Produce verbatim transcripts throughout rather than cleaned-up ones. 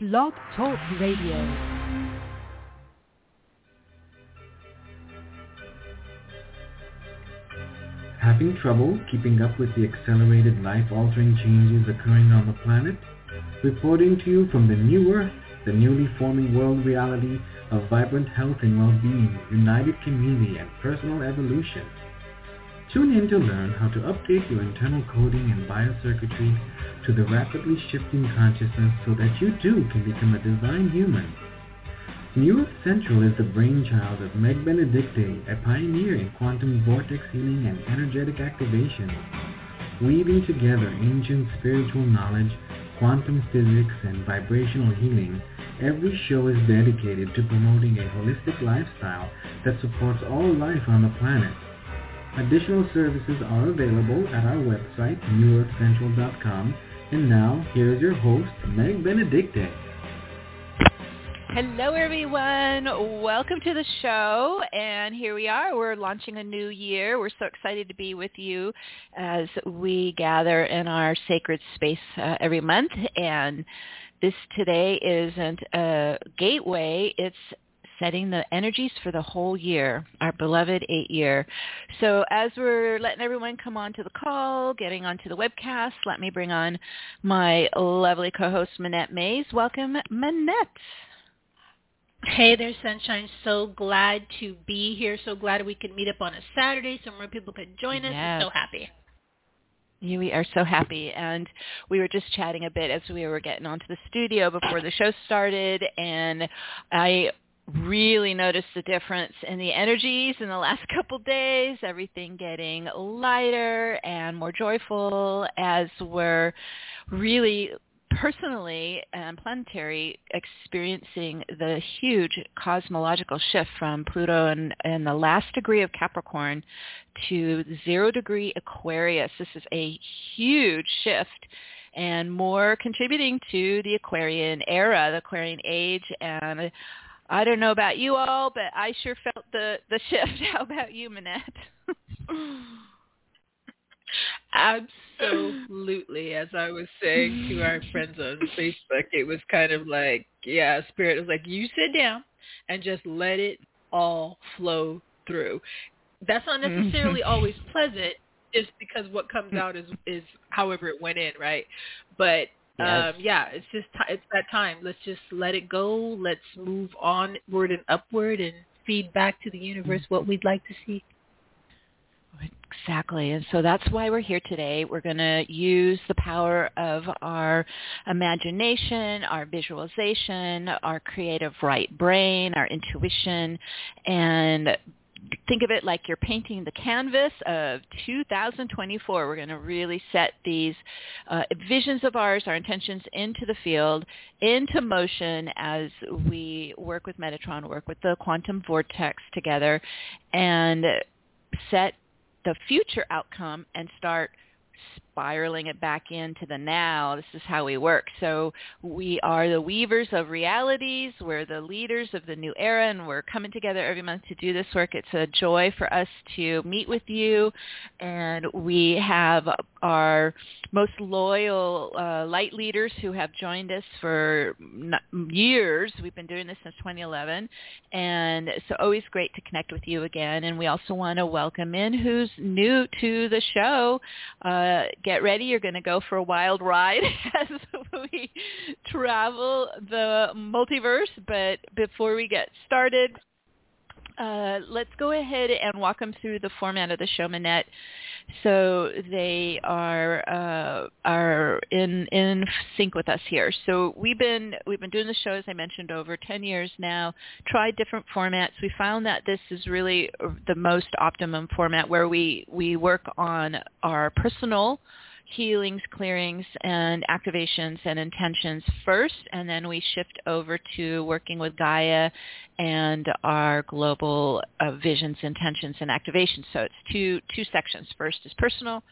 Blog Talk Radio. Having trouble keeping up with the accelerated life-altering changes occurring on the planet? Reporting to you from the New Earth, the newly forming world reality of vibrant health and well-being, united community, and personal evolution. Tune in to learn how to update your internal coding and biocircuitry to the rapidly shifting consciousness so that you too can become a divine human. New Earth Central is the brainchild of Meg Benedicte, a pioneer in quantum vortex healing and energetic activation, weaving together ancient spiritual knowledge, quantum physics, and vibrational healing. Every show is dedicated to promoting a holistic lifestyle that supports all life on the planet. Additional services are available at our website, New Earth Central dot com. And now, here is your host, Meg Benedicte. Hello, everyone. Welcome to the show. And here we are. We're launching a new year. We're so excited to be with you as we gather in our sacred space uh, every month. And this today isn't a gateway. It's setting the energies for the whole year, our beloved eight year. So as we're letting everyone come onto the call, getting onto the webcast, let me bring on my lovely co-host, Manette Mays. Welcome, Manette. Hey there, sunshine. So glad to be here. So glad we could meet up on a Saturday. So more people could join us. Yes. I'm so happy. We are so happy. And we were just chatting a bit as we were getting onto the studio before the show started. And I really noticed the difference in the energies in the last couple days, everything getting lighter and more joyful as we're really personally and planetary experiencing the huge cosmological shift from Pluto and, and the last degree of Capricorn to zero degree Aquarius. This is a huge shift and more contributing to the Aquarian era, the Aquarian age. And I don't know about you all, but I sure felt the, the shift. How about you, Manette? Absolutely. As I was saying to our friends on Facebook, it was kind of like, yeah, Spirit was like, you sit down and just let it all flow through. That's not necessarily always pleasant, just because what comes out is, is however it went in, right? But Yes. Um, yeah, it's just t- it's that time. Let's just let it go. Let's move onward and upward and feed back to the universe what we'd like to see. Exactly. And so that's why we're here today. We're going to use the power of our imagination, our visualization, our creative right brain, our intuition, and think of it like you're painting the canvas of two thousand twenty-four. We're going to really set these uh, visions of ours, our intentions, into the field, into motion as we work with Metatron, work with the quantum vortex together, and set the future outcome and start spiraling it back into the now. This is how we work. So we are the weavers of realities. We're the leaders of the new era, and we're coming together every month to do this work. It's a joy for us to meet with you, and we have our most loyal uh, light leaders who have joined us for years. We've been doing this since twenty eleven, and so always great to connect with you again. And we also want to welcome in who's new to the show. Uh, Get ready. You're going to go for a wild ride as we travel the multiverse. But before we get started, uh, let's go ahead and walk them through the format of the show, Manette. So they are uh, are in in sync with us here. So we've been we've been doing the show, as I mentioned, over ten years now. Tried different formats. We found that this is really the most optimum format where we, we work on our personal healings, clearings, and activations and intentions first, and then we shift over to working with Gaia and our global uh, visions, intentions, and activations. So it's two two sections. First is personal.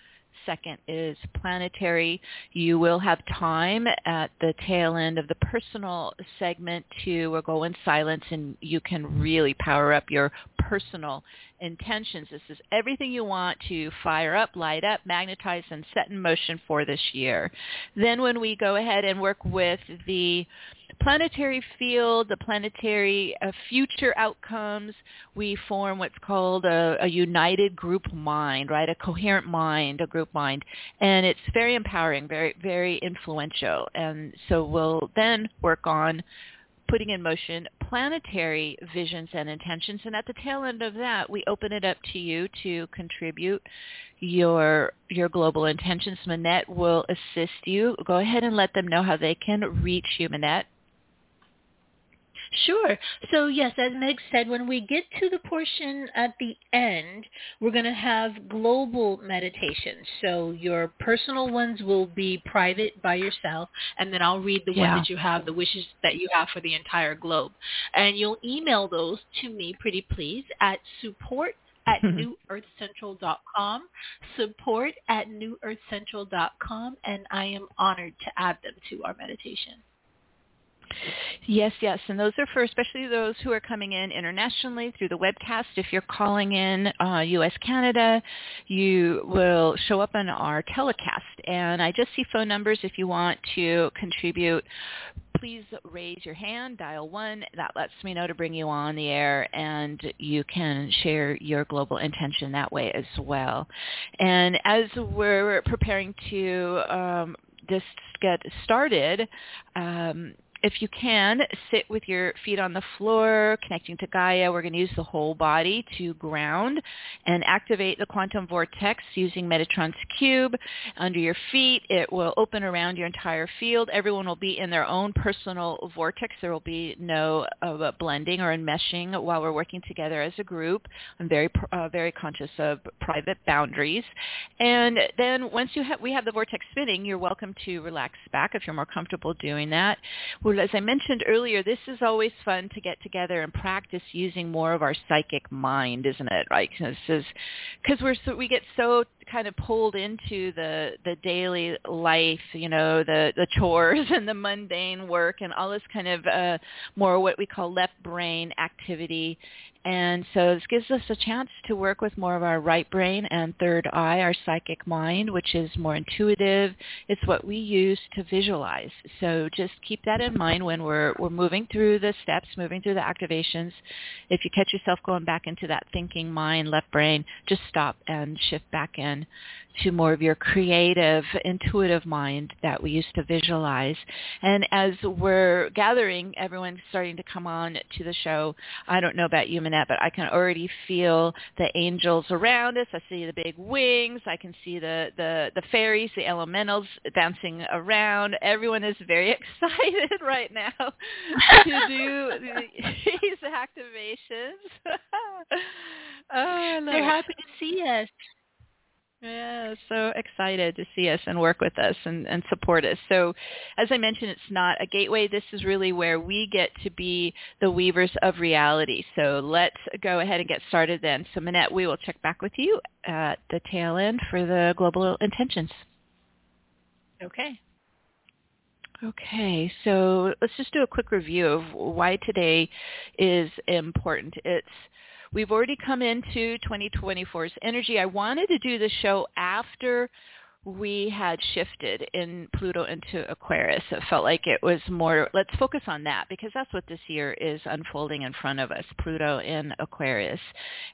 Second is planetary. You will have time at the tail end of the personal segment to go in silence, and you can really power up your personal intentions. This is everything you want to fire up, light up, magnetize, and set in motion for this year. Then when we go ahead and work with the planetary field, the planetary uh, future outcomes, we form what's called a, a united group mind, right? A coherent mind, a group mind. And it's very empowering, very, very influential. And so we'll then work on putting in motion planetary visions and intentions. And at the tail end of that, we open it up to you to contribute your your global intentions. Manette will assist you. Go ahead and let them know how they can reach you, Manette. Sure. So yes, as Meg said, when we get to the portion at the end, we're going to have global meditations. So your personal ones will be private by yourself, and then I'll read the yeah. one that you have, the wishes that you have for the entire globe. And you'll email those to me, pretty please, at support at New Earth Central dot com, support at New Earth Central dot com, and I am honored to add them to our meditation. Yes, yes. And those are for especially those who are coming in internationally through the webcast. If you're calling in uh, U S, Canada, you will show up on our telecast. And I just see phone numbers if you want to contribute. Please raise your hand, dial one. That lets me know to bring you on the air, and you can share your global intention that way as well. And as we're preparing to um, just get started, um, if you can, sit with your feet on the floor, connecting to Gaia. We're going to use the whole body to ground and activate the quantum vortex using Metatron's cube under your feet. It will open around your entire field. Everyone will be in their own personal vortex. There will be no uh, blending or enmeshing while we're working together as a group. I'm very, uh, very conscious of private boundaries. And then once you ha- we have the vortex spinning, you're welcome to relax back if you're more comfortable doing that. Well, as I mentioned earlier, this is always fun to get together and practice using more of our psychic mind, isn't it? Right? Because we're so, we get so kind of pulled into the the daily life, you know, the, the chores and the mundane work and all this kind of uh, more what we call left brain activity. And so this gives us a chance to work with more of our right brain and third eye, our psychic mind, which is more intuitive. It's what we use to visualize. So just keep that in mind when we're we're moving through the steps, moving through the activations. If you catch yourself going back into that thinking mind, left brain, just stop and shift back in to more of your creative, intuitive mind that we used to visualize. And as we're gathering, everyone's starting to come on to the show. I don't know about you, Manette, but I can already feel the angels around us. I see the big wings. I can see the, the, the fairies, the elementals dancing around. Everyone is very excited right now to do these activations. Oh, they're happy to see us. Yeah, so excited to see us and work with us and, and support us. So as I mentioned, it's not a gateway. This is really where we get to be the weavers of reality. So let's go ahead and get started then. So Manette, we will check back with you at the tail end for the global intentions. Okay. Okay, so let's just do a quick review of why today is important. It's We've already come into twenty twenty-four's energy. I wanted to do the show after we had shifted in Pluto into Aquarius. It felt like it was more, let's focus on that because that's what this year is unfolding in front of us, Pluto in Aquarius.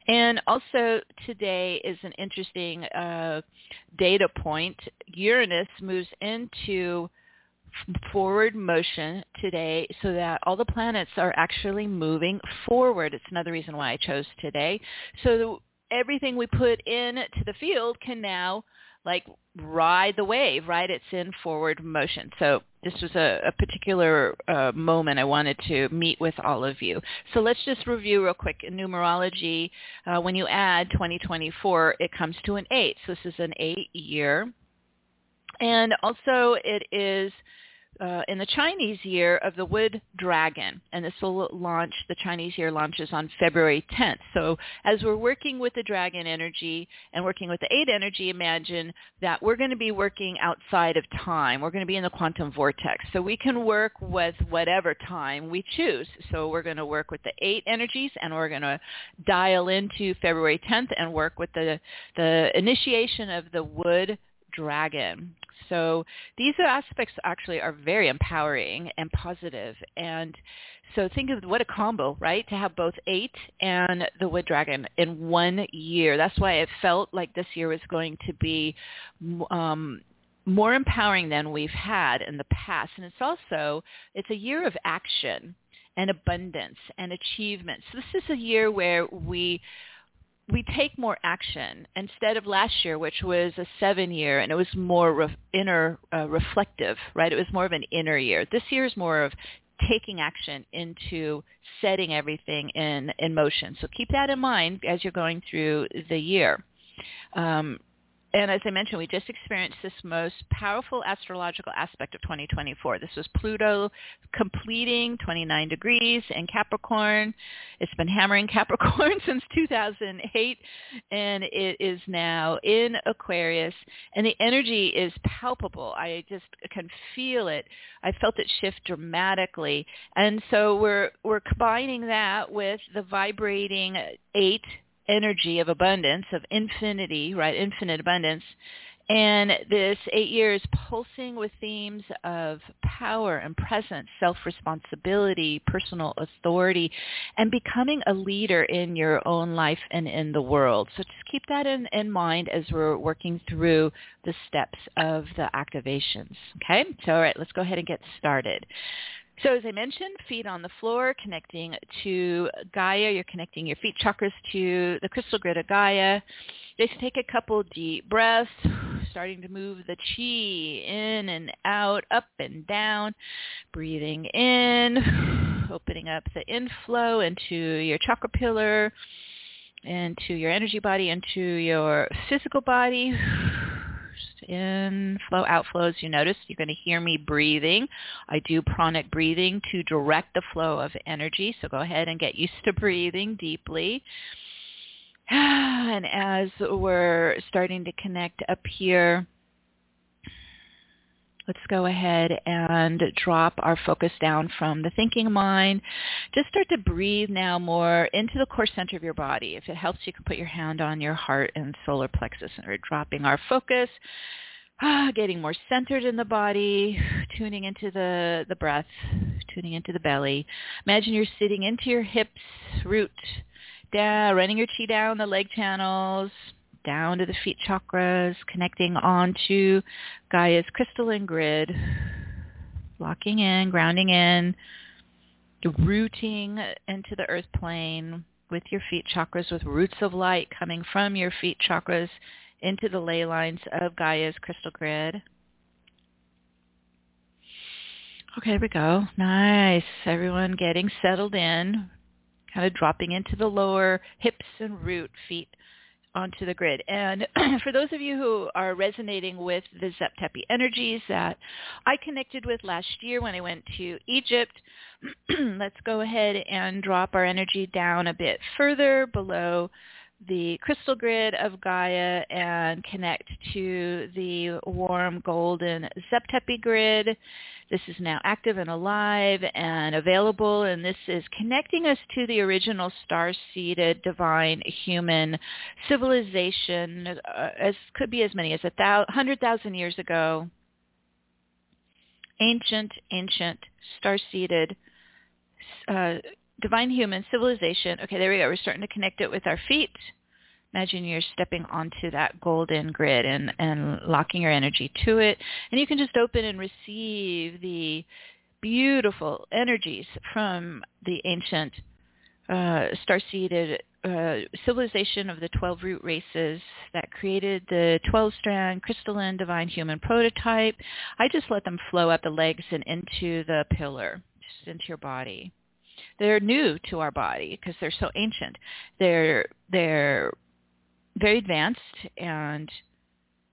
And also today is an interesting uh, data point. Uranus moves into forward motion today so that all the planets are actually moving forward. It's another reason why I chose today. So the, everything we put into the field can now like ride the wave, right? It's in forward motion. So this was a, a particular uh, moment I wanted to meet with all of you. So let's just review real quick. In numerology, uh, when you add twenty twenty-four, it comes to an eight. So this is an eight year. And also it is uh, in the Chinese year of the wood dragon, and this will launch, the Chinese year launches on February tenth. So as we're working with the dragon energy and working with the eight energy, imagine that we're going to be working outside of time. We're going to be in the quantum vortex. So we can work with whatever time we choose. So we're going to work with the eight energies, and we're going to dial into February tenth and work with the, the initiation of the wood dragon. So these aspects actually are very empowering and positive. And so think of what a combo, right? To have both eight and the wood dragon in one year. That's why it felt like this year was going to be um, more empowering than we've had in the past. And it's also, it's a year of action and abundance and achievements. So this is a year where we we take more action instead of last year, which was a seven year, and it was more re- inner uh, reflective, right? It was more of an inner year. This year is more of taking action into setting everything in, in motion. So keep that in mind as you're going through the year. Um, and as I mentioned, we just experienced this most powerful astrological aspect of twenty twenty-four. This was Pluto completing twenty-nine degrees in Capricorn. It's been hammering Capricorn since two thousand eight, and it is now in Aquarius, and the energy is palpable. I just can feel it. I felt it shift dramatically. And so we're we're combining that with the vibrating eight energy of abundance, of infinity, right? Infinite abundance. And this eight years pulsing with themes of power and presence, self-responsibility, personal authority, and becoming a leader in your own life and in the world. So just keep that in, in mind as we're working through the steps of the activations. Okay? So all right, let's go ahead and get started. So as I mentioned, feet on the floor, connecting to Gaia. You're connecting your feet chakras to the crystal grid of Gaia. Just take a couple deep breaths, starting to move the chi in and out, up and down, breathing in, opening up the inflow into your chakra pillar, into your energy body, into your physical body. Inflow, outflow, as you notice, you're going to hear me breathing. I do pranic breathing to direct the flow of energy, so go ahead and get used to breathing deeply. And as we're starting to connect up here, let's go ahead and drop our focus down from the thinking mind. Just start to breathe now more into the core center of your body. If it helps, you can put your hand on your heart and solar plexus. And we're dropping our focus, getting more centered in the body, tuning into the, the breath, tuning into the belly. Imagine you're sitting into your hips, root, down, running your chi down the leg channels, down to the feet chakras, connecting onto Gaia's crystalline grid, locking in, grounding in, rooting into the earth plane with your feet chakras, with roots of light coming from your feet chakras into the ley lines of Gaia's crystal grid. Okay, there we go. Nice. Everyone getting settled in, kind of dropping into the lower hips and root feet onto the grid. And for those of you who are resonating with the Zep Tepi energies that I connected with last year when I went to Egypt, let's go ahead and drop our energy down a bit further below the crystal grid of Gaia and connect to the warm golden Zep Tepi grid. This is now active and alive and available, and this is connecting us to the original star-seeded divine human civilization, uh, as could be as many as one hundred thousand years ago. Ancient, ancient, star-seeded uh divine human civilization. Okay, there we go. We're starting to connect it with our feet. Imagine you're stepping onto that golden grid and, and locking your energy to it. And you can just open and receive the beautiful energies from the ancient uh, star-seeded uh, civilization of the twelve root races that created the twelve-strand crystalline divine human prototype. I just let them flow up the legs and into the pillar, just into your body. They're new to our body because they're so ancient. They're they're very advanced, and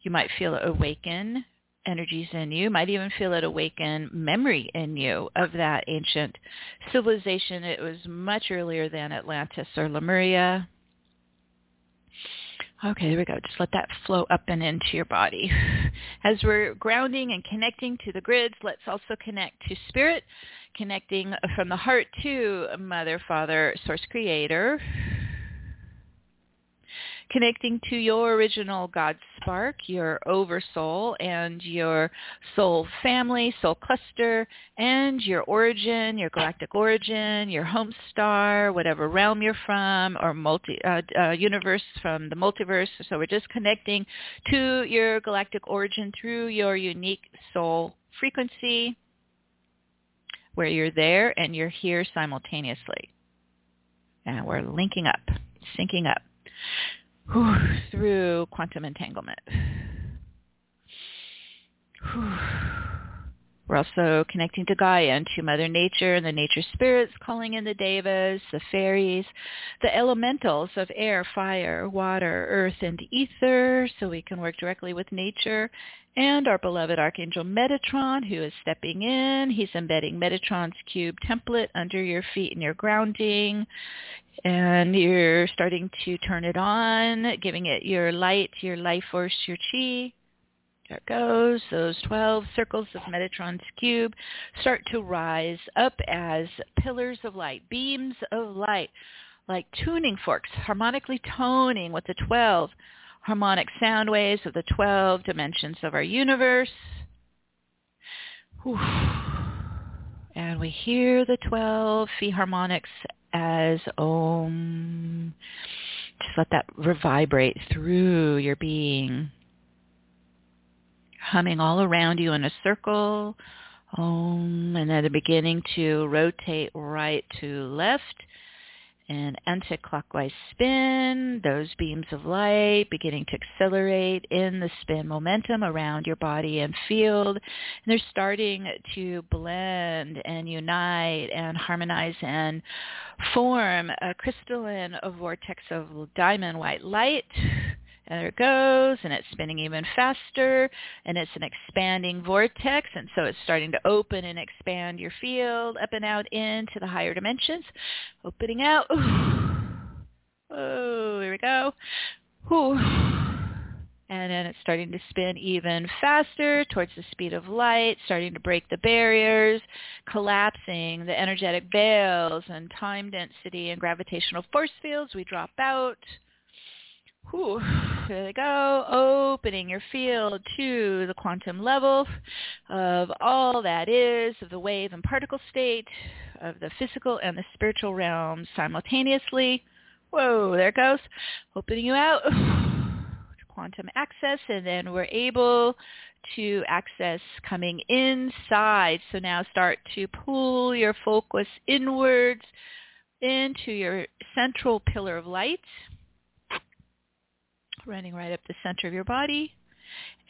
you might feel it awaken energies in you. You might even feel it awaken memory in you of that ancient civilization. It was much earlier than Atlantis or Lemuria. Okay, there we go. Just let that flow up and into your body. As we're grounding and connecting to the grids, let's also connect to spirit, connecting from the heart to Mother, Father, Source Creator, connecting to your original God spark, your oversoul, and your soul family, soul cluster, and your origin, your galactic origin, your home star, whatever realm you're from, or multi uh, uh, universe from the multiverse. So we're just connecting to your galactic origin through your unique soul frequency, where you're there and you're here simultaneously. And we're linking up, syncing up whew, through quantum entanglement. Whew. We're also connecting to Gaia and to Mother Nature and the nature spirits, calling in the devas, the fairies, the elementals of air, fire, water, earth, and ether, so we can work directly with nature. And our beloved Archangel Metatron, who is stepping in. He's embedding Metatron's cube template under your feet and your grounding. And you're starting to turn it on, giving it your light, your life force, your chi. There it goes. Those twelve circles of Metatron's cube start to rise up as pillars of light, beams of light, like tuning forks, harmonically toning with the twelve harmonic sound waves of the twelve dimensions of our universe. Whew. And we hear the twelve phi harmonics as Om. Just let that revibrate through your being, humming all around you in a circle, Om, and then they're beginning to rotate right to left, an anti-clockwise spin, those beams of light beginning to accelerate in the spin momentum around your body and field, and they're starting to blend and unite and harmonize and form a crystalline vortex of diamond white light. And there it goes, and it's spinning even faster, and it's an expanding vortex, and so it's starting to open and expand your field up and out into the higher dimensions, opening out. Ooh. Oh, here we go. Ooh. And then it's starting to spin even faster towards the speed of light, starting to break the barriers, collapsing the energetic veils and time density and gravitational force fields. We drop out. Whew, there they go, opening your field to the quantum level of all that is, of the wave and particle state, of the physical and the spiritual realms simultaneously. Whoa, there it goes, opening you out to quantum access, and then we're able to access coming inside. So now start to pull your focus inwards into your central pillar of light, running right up the center of your body.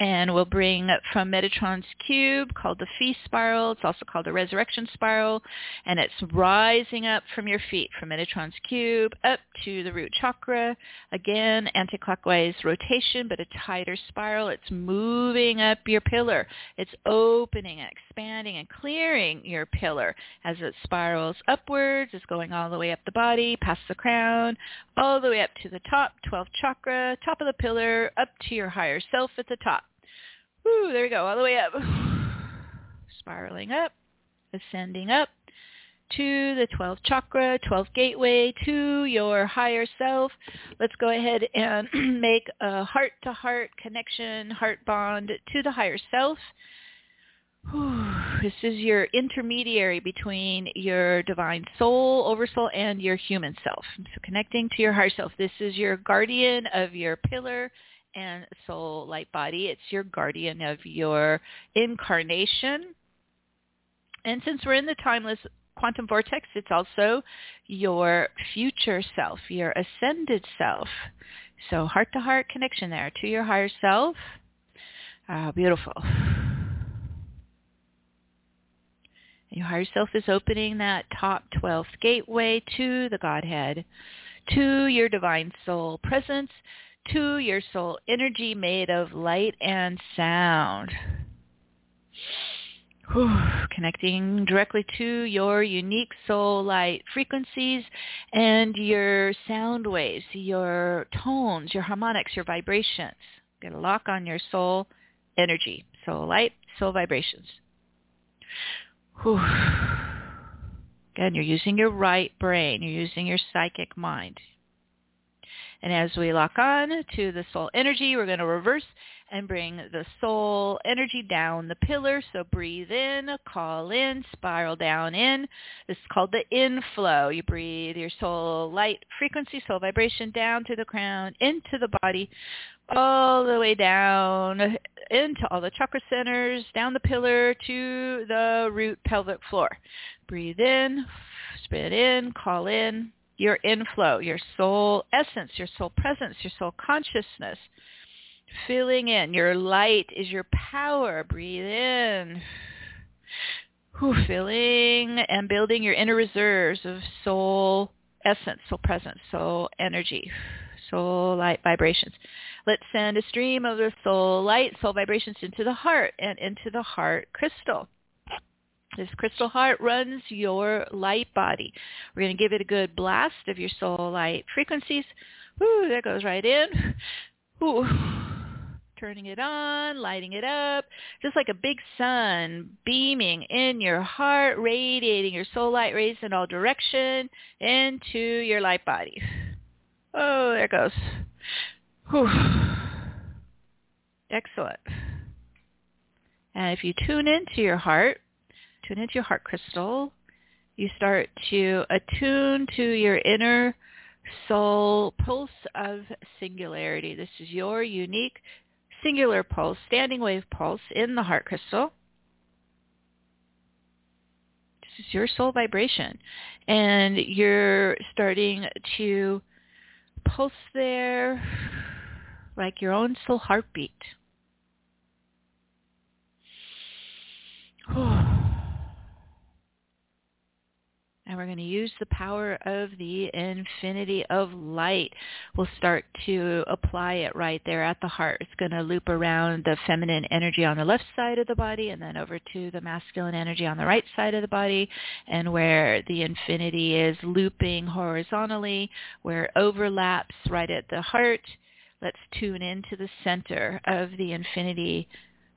And we'll bring from Metatron's cube, called the Phi Spiral. It's also called the Resurrection Spiral. And it's rising up from your feet, from Metatron's cube, up to the root chakra. Again, anti-clockwise rotation, but a tighter spiral. It's moving up your pillar. It's opening and expanding and clearing your pillar as it spirals upwards. It's going all the way up the body, past the crown, all the way up to the top, twelfth chakra, top of the pillar, up to your higher self at the top. Woo, there we go, all the way up. Spiraling up, ascending up to the twelfth chakra, twelfth gateway to your higher self. Let's go ahead and make a heart-to-heart connection, heart bond to the higher self. Whew. This is your intermediary between your divine soul, oversoul, and your human self. So connecting to your higher self. This is your guardian of your pillar and soul light body. It's your guardian of your incarnation. And since we're in the timeless quantum vortex, it's also your future self, your ascended self. So heart-to-heart connection there to your higher self. Ah, beautiful. Your higher self is opening that top twelfth gateway to the Godhead, to your divine soul presence, to your soul energy made of light and sound. Whew. Connecting directly to your unique soul light frequencies and your sound waves, your tones, your harmonics, your vibrations. Get a lock on your soul energy, soul light, soul vibrations. Whew. Again, you're using your right brain. You're using your psychic mind. And as we lock on to the soul energy, we're going to reverse and bring the soul energy down the pillar. So breathe in, call in, spiral down in. This is called the inflow. You breathe your soul light frequency, soul vibration down through the crown, into the body, all the way down into all the chakra centers, down the pillar to the root pelvic floor. Breathe in, spit in, call in. Your inflow, your soul essence, your soul presence, your soul consciousness. Filling in. Your light is your power. Breathe in. Whew, filling and building your inner reserves of soul essence, soul presence, soul energy, soul light vibrations. Let's send a stream of the soul light, soul vibrations into the heart and into the heart crystal. This crystal heart runs your light body. We're going to give it a good blast of your soul light frequencies. Woo, that goes right in. Ooh. Turning it on, lighting it up, just like a big sun beaming in your heart, radiating your soul light rays in all direction into your light body. Oh, there it goes. Whew. Excellent. And if you tune into your heart, tune into your heart crystal, you start to attune to your inner soul pulse of singularity. This is your unique singular pulse, standing wave pulse in the heart crystal. This is your soul vibration. And you're starting to pulse there like your own soul heartbeat. And we're going to use the power of the infinity of light. We'll start to apply it right there at the heart. It's going to loop around the feminine energy on the left side of the body and then over to the masculine energy on the right side of the body, and where the infinity is looping horizontally, where it overlaps right at the heart. Let's tune into the center of the infinity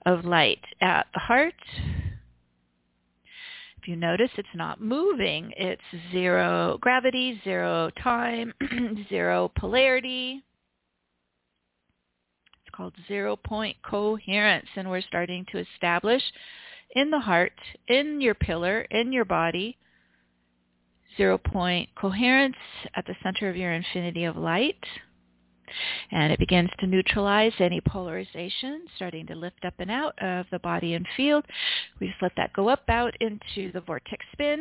of light at the heart. If you notice, it's not moving. It's zero gravity, zero time, zero polarity. It's called zero point coherence. And we're starting to establish in the heart, in your pillar, in your body, zero point coherence at the center of your infinity of light. And it begins to neutralize any polarization, starting to lift up and out of the body and field. We just let that go up out into the vortex spin.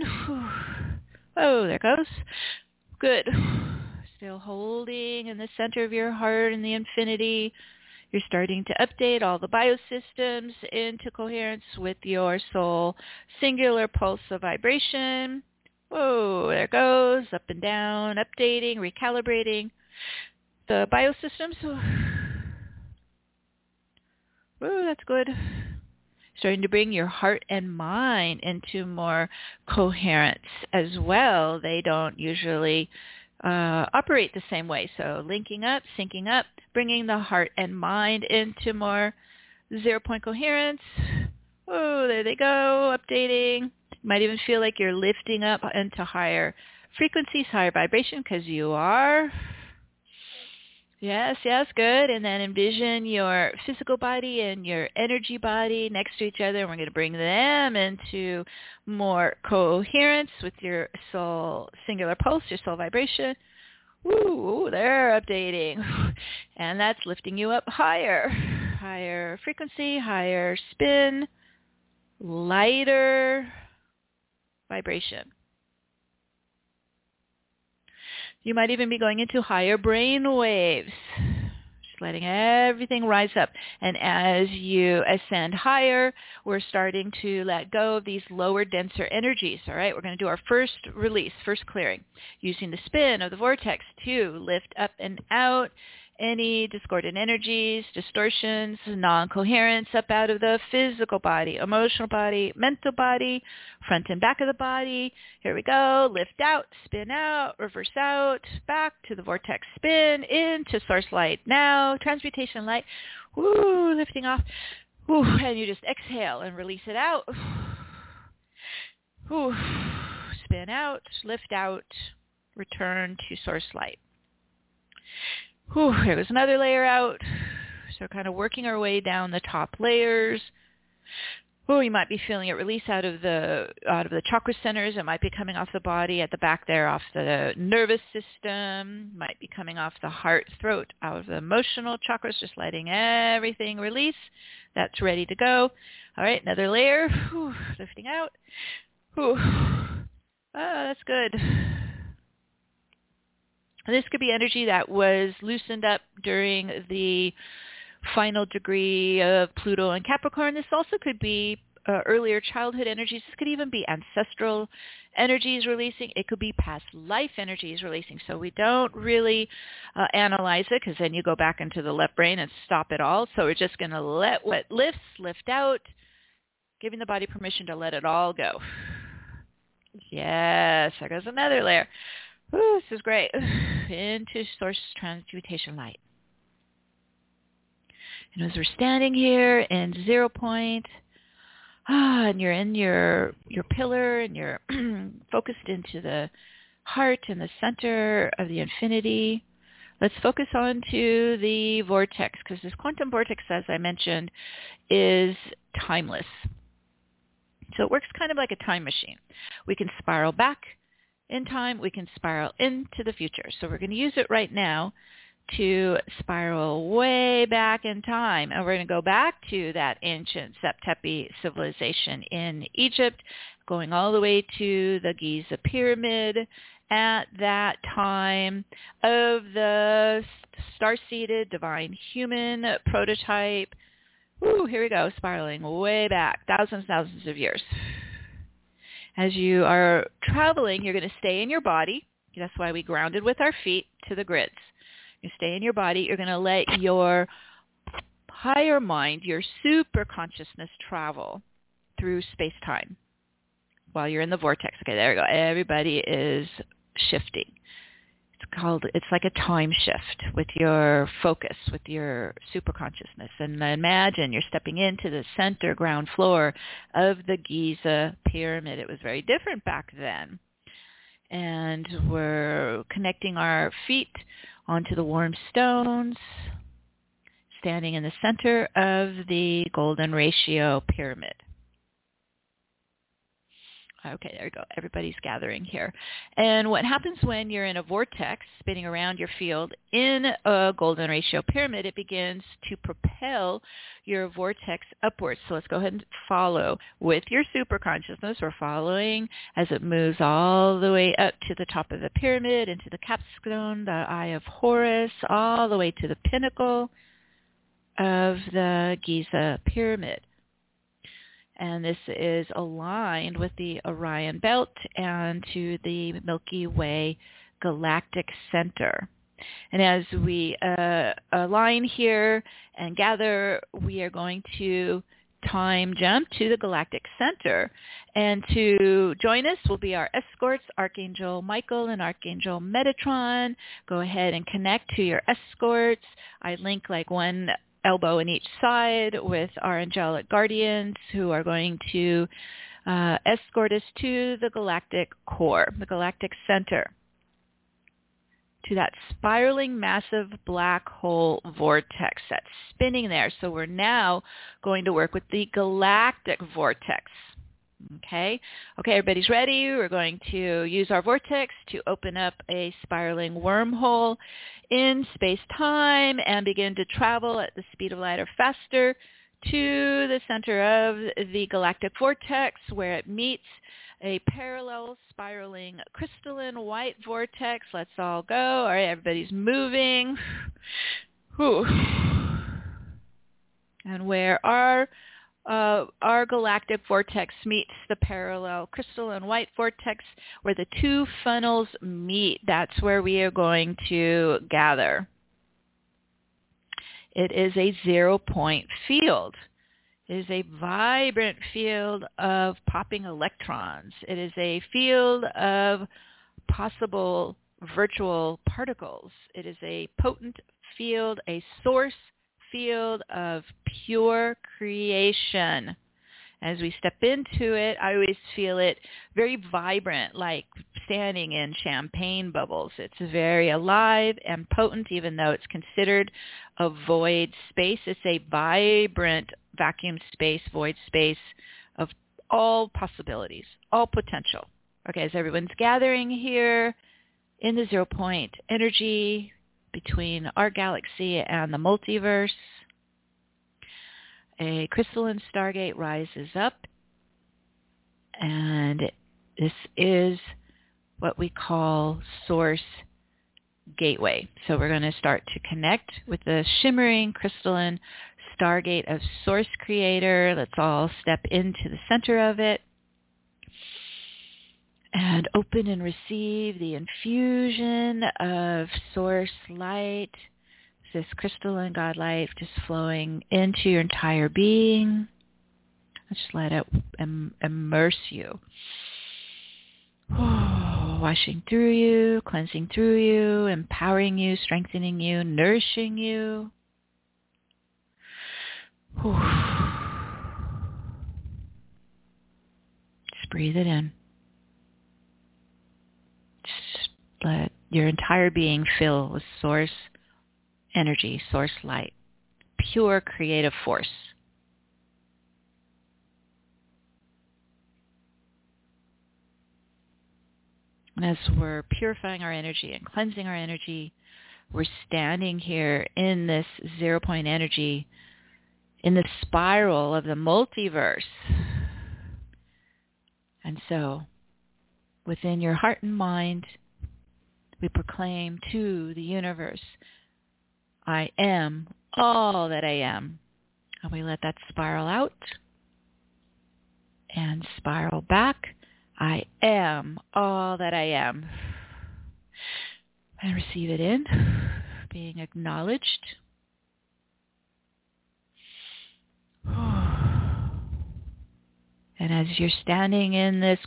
Oh, there it goes. Good. Still holding in the center of your heart and the infinity. You're starting to update all the biosystems into coherence with your soul singular pulse of vibration. Whoa, there it goes. Up and down, updating, recalibrating the biosystems. Ooh, that's good. Starting to bring your heart and mind into more coherence as well. They don't usually uh, operate the same way. So linking up, syncing up, bringing the heart and mind into more zero-point coherence. Oh, there they go, updating. You might even feel like you're lifting up into higher frequencies, higher vibration, because you are. Yes, yes, good. And then envision your physical body and your energy body next to each other. And we're going to bring them into more coherence with your soul singular pulse, your soul vibration. Woo, they're updating. And that's lifting you up higher, higher frequency, higher spin, lighter vibration. You might even be going into higher brain waves, just letting everything rise up. And as you ascend higher, we're starting to let go of these lower, denser energies, all right? We're going to do our first release, first clearing, using the spin of the vortex to lift up and out any discordant energies, distortions, non-coherence up out of the physical body, emotional body, mental body, front and back of the body. Here we go. Lift out, spin out, reverse out, back to the vortex spin, into source light now, transmutation light. Woo, lifting off. Woo, and you just exhale and release it out. Woo, spin out, lift out, return to source light. Whew, there goes another layer out. So kind of working our way down the top layers. Oh, you might be feeling it release out of the out of the chakra centers. It might be coming off the body at the back there, off the nervous system. Might be coming off the heart, throat, out of the emotional chakras, just letting everything release. That's ready to go. All right, another layer. Whew, lifting out. Whew. Oh, that's good. This could be energy that was loosened up during the final degree of Pluto and Capricorn. This also could be uh, earlier childhood energies. This could even be ancestral energies releasing. It could be past life energies releasing. So we don't really uh, analyze it, because then you go back into the left brain and stop it all. So we're just going to let what lifts lift out, giving the body permission to let it all go. Yes, there goes another layer. Ooh, this is great. Into source transmutation light. And as we're standing here in zero point, ah, and you're in your your pillar and you're focused into the heart and the center of the infinity, let's focus on to the vortex, because this quantum vortex, as I mentioned, is timeless. So it works kind of like a time machine. We can spiral back in time. We can spiral into the future. So we're going to use it right now to spiral way back in time. And we're going to go back to that ancient Zep Tepi civilization in Egypt, going all the way to the Giza Pyramid at that time of the star-seeded divine human prototype. Ooh, here we go, spiraling way back, thousands, thousands of years. As you are traveling, you're going to stay in your body. That's why we grounded with our feet to the grids. You stay in your body. You're going to let your higher mind, your super consciousness, travel through space-time while you're in the vortex. Okay, there we go. Everybody is shifting. It's called, it's like a time shift with your focus, with your super consciousness. And imagine you're stepping into the center ground floor of the Giza Pyramid. It was very different back then. And we're connecting our feet onto the warm stones, standing in the center of the golden ratio pyramid. Okay, there we go. Everybody's gathering here. And what happens when you're in a vortex spinning around your field in a golden ratio pyramid, it begins to propel your vortex upwards. So let's go ahead and follow with your super consciousness. We're following as it moves all the way up to the top of the pyramid, into the capstone, the Eye of Horus, all the way to the pinnacle of the Giza Pyramid. And this is aligned with the Orion Belt and to the Milky Way galactic center. And as we uh, align here and gather, we are going to time jump to the galactic center. And to join us will be our escorts, Archangel Michael and Archangel Metatron. Go ahead and connect to your escorts. I link like one elbow in each side with our angelic guardians who are going to uh, escort us to the galactic core, the galactic center, to that spiraling massive black hole vortex that's spinning there. So we're now going to work with the galactic vortex. Okay, okay, everybody's ready. We're going to use our vortex to open up a spiraling wormhole in space-time and begin to travel at the speed of light or faster to the center of the galactic vortex, where it meets a parallel spiraling crystalline white vortex. Let's all go. All right, everybody's moving. Whew. And where are Uh, our galactic vortex meets the parallel crystalline white vortex, where the two funnels meet. That's where we are going to gather. It is a zero-point field. It is a vibrant field of popping electrons. It is a field of possible virtual particles. It is a potent field, a source field of pure creation. As we step into it, I always feel it very vibrant, like standing in champagne bubbles. It's very alive and potent, even though it's considered a void space. It's a vibrant vacuum space, void space of all possibilities, all potential. Okay, as everyone's gathering here in the zero point energy between our galaxy and the multiverse, a crystalline stargate rises up, and this is what we call source gateway. So we're going to start to connect with the shimmering crystalline stargate of source creator. Let's all step into the center of it and open and receive the infusion of source light. This crystalline God light just flowing into your entire being. Just let it im- immerse you. Washing through you, cleansing through you, empowering you, strengthening you, nourishing you. Just breathe it in. Just let your entire being fill with source energy, source light, pure creative force. And as we're purifying our energy and cleansing our energy, we're standing here in this zero point energy, in the spiral of the multiverse. And so, within your heart and mind, we proclaim to the universe, I am all that I am. And we let that spiral out and spiral back. I am all that I am. And receive it in, being acknowledged. And as you're standing in this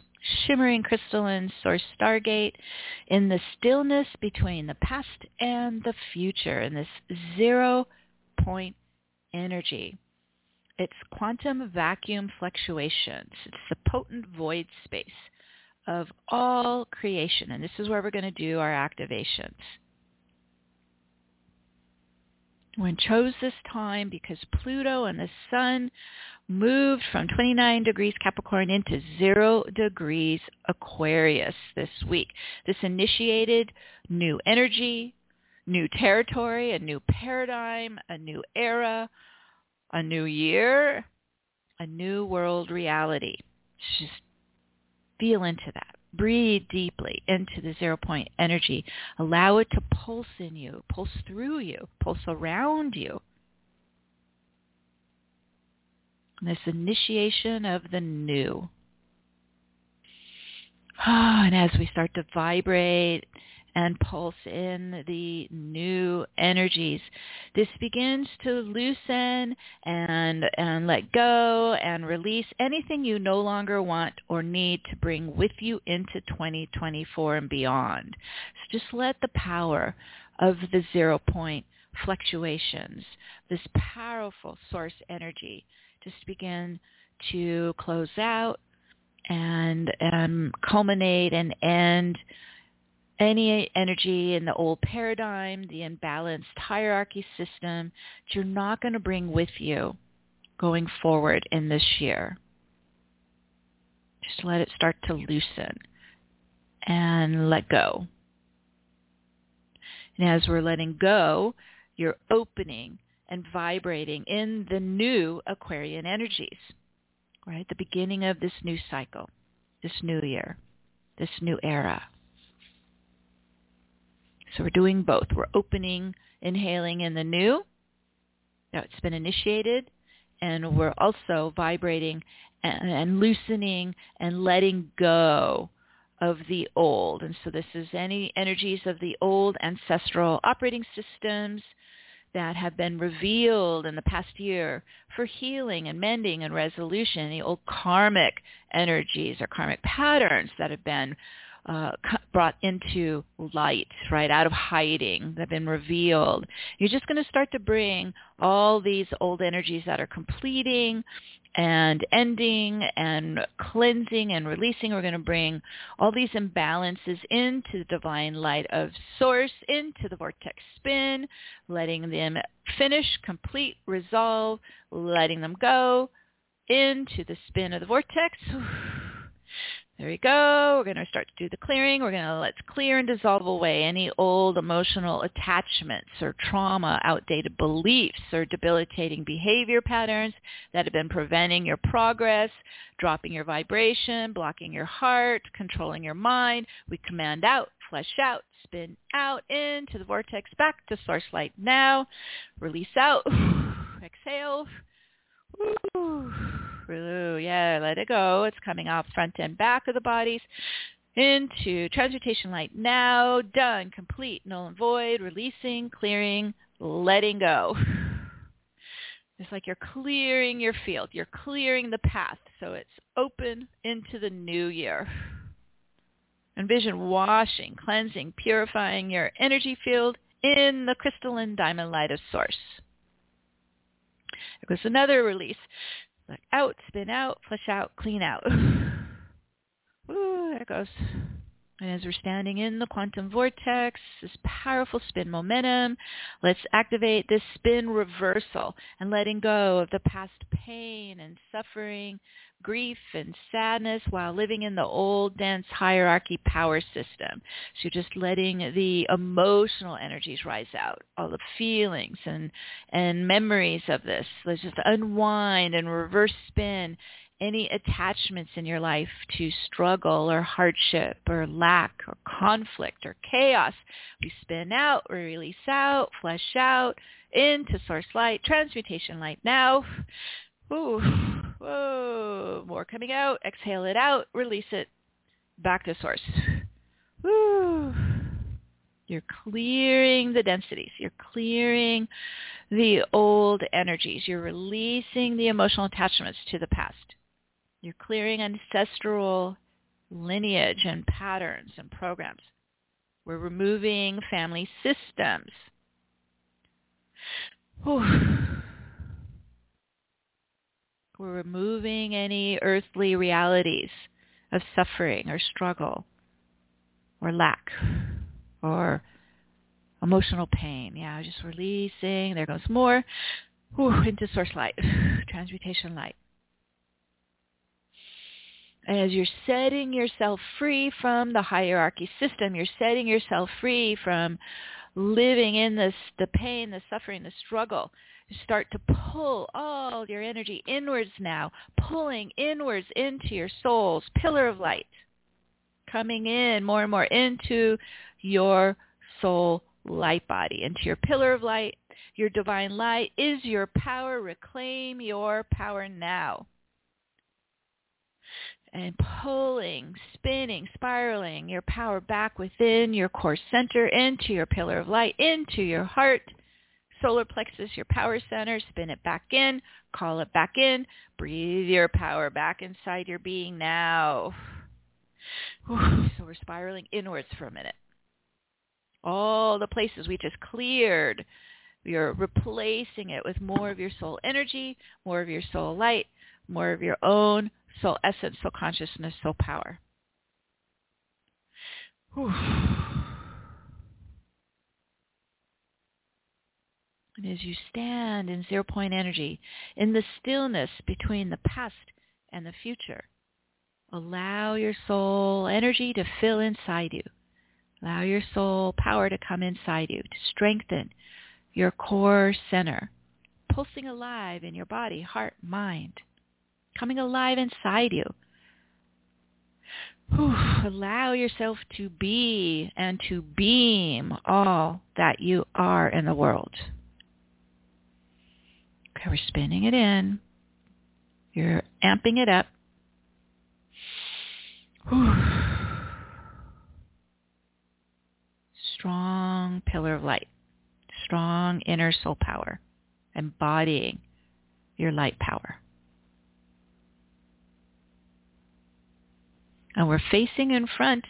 shimmering crystalline source stargate, in the stillness between the past and the future, in this zero point energy, it's quantum vacuum fluctuations. It's the potent void space of all creation. And this is where we're going to do our activations. We chose this time because Pluto and the sun moved from twenty-nine degrees Capricorn into zero degrees Aquarius this week. This initiated new energy, new territory, a new paradigm, a new era, a new year, a new world reality. Just feel into that. Breathe deeply into the zero point energy. Allow it to pulse in you, pulse through you, pulse around you. And this initiation of the new. Oh, and as we start to vibrate and pulse in the new energies, this begins to loosen and and let go and release anything you no longer want or need to bring with you into twenty twenty-four and beyond. So just let the power of the zero point fluctuations, this powerful source energy, just begin to close out and um, culminate and end any energy in the old paradigm, the imbalanced hierarchy system that you're not going to bring with you going forward in this year. Just let it start to loosen and let go. And as we're letting go, you're opening and vibrating in the new Aquarian energies, right? The beginning of this new cycle, this new year, this new era. So we're doing both. We're opening, inhaling in the new. Now it's been initiated. And we're also vibrating and, and loosening and letting go of the old. And so this is any energies of the old ancestral operating systems that have been revealed in the past year for healing and mending and resolution, the old karmic energies or karmic patterns that have been Uh, brought into light, right, out of hiding, that have been revealed. You're just going to start to bring all these old energies that are completing and ending and cleansing and releasing. We're going to bring all these imbalances into the divine light of source, into the vortex spin, letting them finish, complete, resolve, letting them go into the spin of the vortex. There we go. We're going to start to do the clearing. We're going to let's clear and dissolve away any old emotional attachments or trauma, outdated beliefs or debilitating behavior patterns that have been preventing your progress, dropping your vibration, blocking your heart, controlling your mind. We command out, flesh out, spin out into the vortex, back to source light now. Release out. Exhale. Ooh, yeah, let it go. It's coming out front and back of the bodies into transmutation light now. Done, complete, null and void, releasing, clearing, letting go. It's like you're clearing your field. You're clearing the path so it's open into the new year. Envision washing, cleansing, purifying your energy field in the crystalline diamond light of source. There goes another release. Look out, spin out, flush out, clean out. Ooh, there it goes. And as we're standing in the quantum vortex, this powerful spin momentum, let's activate this spin reversal and letting go of the past pain and suffering, grief and sadness while living in the old dense hierarchy power system. So you're just letting the emotional energies rise out, all the feelings and, and memories of this. Let's just unwind and reverse spin any attachments in your life to struggle or hardship or lack or conflict or chaos. We spin out, we release out, flesh out, into source light, transmutation light now. Ooh, whoa, more coming out. Exhale it out, release it, back to source. Ooh. You're clearing the densities. You're clearing the old energies. You're releasing the emotional attachments to the past. You're clearing ancestral lineage and patterns and programs. We're removing family systems. Whew. We're removing any earthly realities of suffering or struggle or lack or emotional pain. Yeah, just releasing. There goes more. Ooh, into source light, transmutation light. As you're setting yourself free from the hierarchy system, you're setting yourself free from living in this, the pain, the suffering, the struggle. Start to pull all your energy inwards now, pulling inwards into your soul's pillar of light, coming in more and more into your soul light body, into your pillar of light. Your divine light is your power. Reclaim your power now. And pulling, spinning, spiraling your power back within your core center, into your pillar of light, into your heart, solar plexus, your power center. Spin it back in, call it back in, breathe your power back inside your being now. Whew. So we're spiraling inwards for a minute. All the places we just cleared, you're replacing it with more of your soul energy, more of your soul light, more of your own soul essence, soul consciousness, soul power. Whew. And as you stand in zero-point energy, in the stillness between the past and the future, allow your soul energy to fill inside you. Allow your soul power to come inside you, to strengthen your core center, pulsing alive in your body, heart, mind, coming alive inside you. Whew. Allow yourself to be and to beam all that you are in the world. Okay, we're spinning it in. You're amping it up. Whew. Strong pillar of light, strong inner soul power, embodying your light power. And we're facing in front,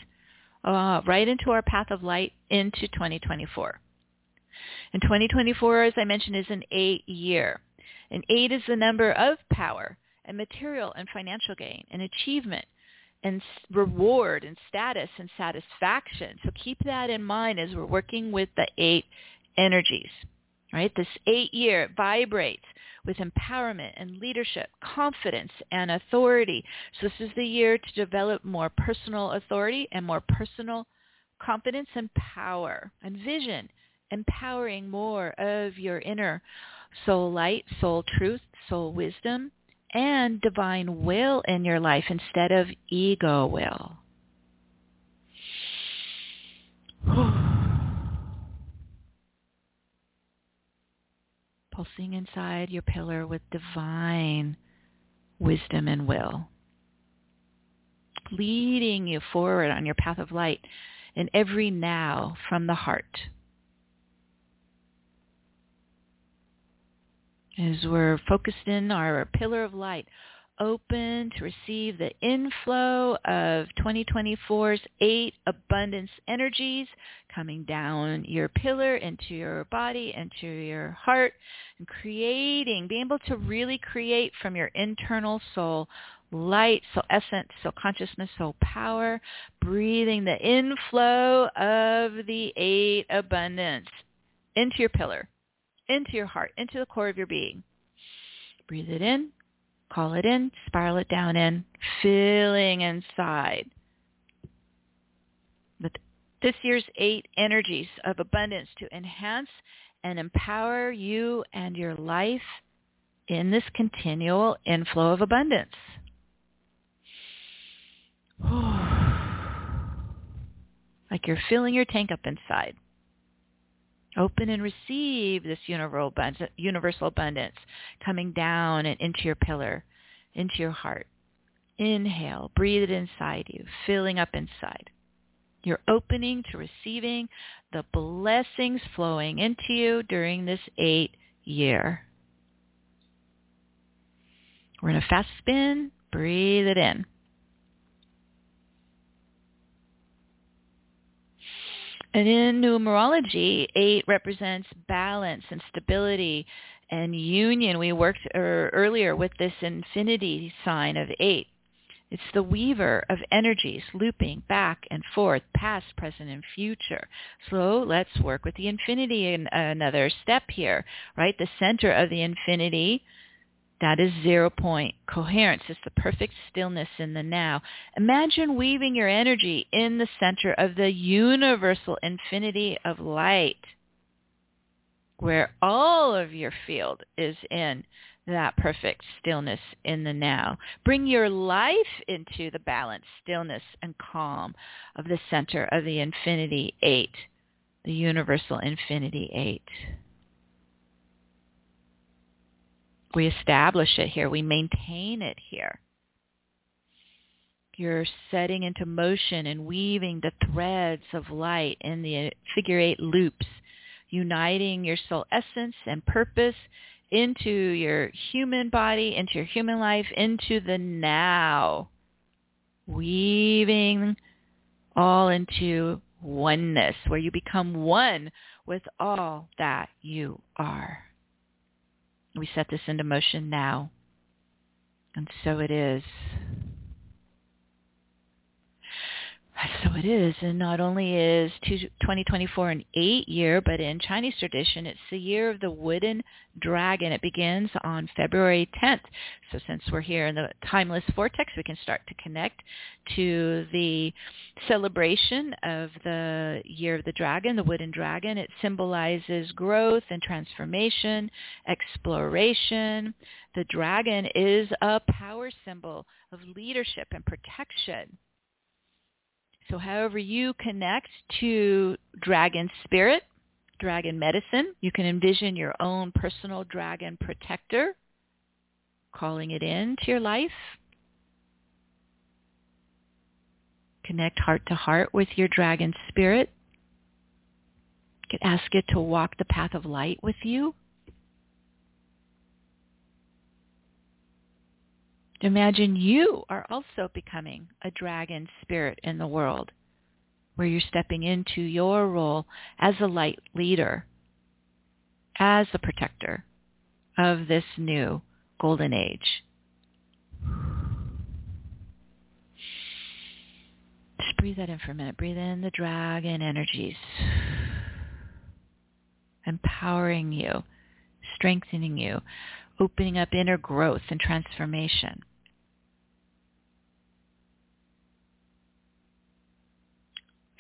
uh, right into our path of light into twenty twenty-four. And twenty twenty-four, as I mentioned, is an eight year. And eight is the number of power. and material and financial gain and achievement and reward and status and satisfaction. So keep that in mind as we're working with the eight energies, right? This eight year vibrates with empowerment and leadership, confidence and authority. So this is the year to develop more personal authority and more personal confidence and power and vision, empowering more of your inner soul light, soul truth, soul wisdom, and divine will in your life instead of ego will. Pulsing inside your pillar with divine wisdom and will, leading you forward on your path of light in every now from the heart. As we're focused in our pillar of light, open to receive the inflow of twenty twenty-four's eight abundance energies coming down your pillar into your body, into your heart, and creating, being able to really create from your internal soul light, soul essence, soul consciousness, soul power, breathing the inflow of the eight abundance into your pillar, into your heart, into the core of your being. Breathe it in, call it in, spiral it down in, filling inside with this year's eight energies of abundance to enhance and empower you and your life in this continual inflow of abundance. Like you're filling your tank up inside. Open and receive this universal abundance coming down and into your pillar, into your heart. Inhale, breathe it inside you, filling up inside. You're opening to receiving the blessings flowing into you during this eight year. We're in a fast spin. Breathe it in. And in numerology, eight represents balance and stability and union. We worked er, earlier with this infinity sign of eight. It's the weaver of energies looping back and forth, past, present, and future. So let's work with the infinity in another step here, right? The center of the infinity, that is zero point coherence. It's the perfect stillness in the now. Imagine weaving your energy in the center of the universal infinity of light, where all of your field is in that perfect stillness in the now. Bring your life into the balance, stillness, and calm of the center of the infinity eight, the universal infinity eight. We establish it here. We maintain it here. You're setting into motion and weaving the threads of light in the figure eight loops, uniting your soul essence and purpose into your human body, into your human life, into the now, weaving all into oneness, where you become one with all that you are. We set this into motion now, and so it is. So it is, and not only is twenty twenty-four an eight-year, but in Chinese tradition, it's the year of the wooden dragon. It begins on February tenth, so since we're here in the timeless vortex, we can start to connect to the celebration of the year of the dragon, the wooden dragon. It symbolizes growth and transformation, exploration. The dragon is a power symbol of leadership and protection. So however you connect to dragon spirit, dragon medicine, you can envision your own personal dragon protector, calling it into your life. Connect heart to heart with your dragon spirit. You can ask it to walk the path of light with you. Imagine you are also becoming a dragon spirit in the world, where you're stepping into your role as a light leader, as a protector of this new golden age, Breathe that in for a minute. Breathe in the dragon energies, empowering you, strengthening you, opening up inner growth and transformation.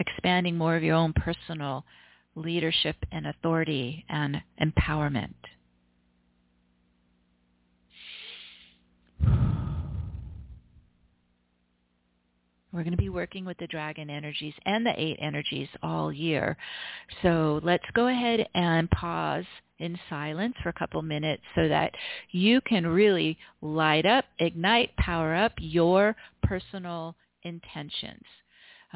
Expanding more of your own personal leadership and authority and empowerment. We're going to be working with the dragon energies and the eight energies all year. So let's go ahead and pause in silence for a couple minutes so that you can really light up, ignite, power up your personal intentions.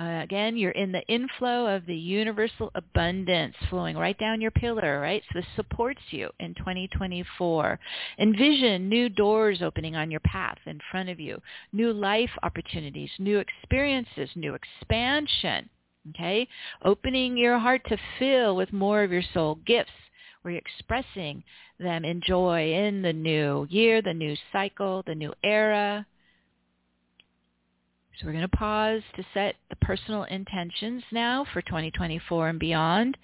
Uh, again, you're in the inflow of the universal abundance flowing right down your pillar, right? So this supports you in twenty twenty-four. Envision new doors opening on your path in front of you, new life opportunities, new experiences, new expansion, okay? Opening your heart to fill with more of your soul gifts, where you're expressing them in joy in the new year, the new cycle, the new era. So we're going to pause to set the personal intentions now for twenty twenty-four and beyond.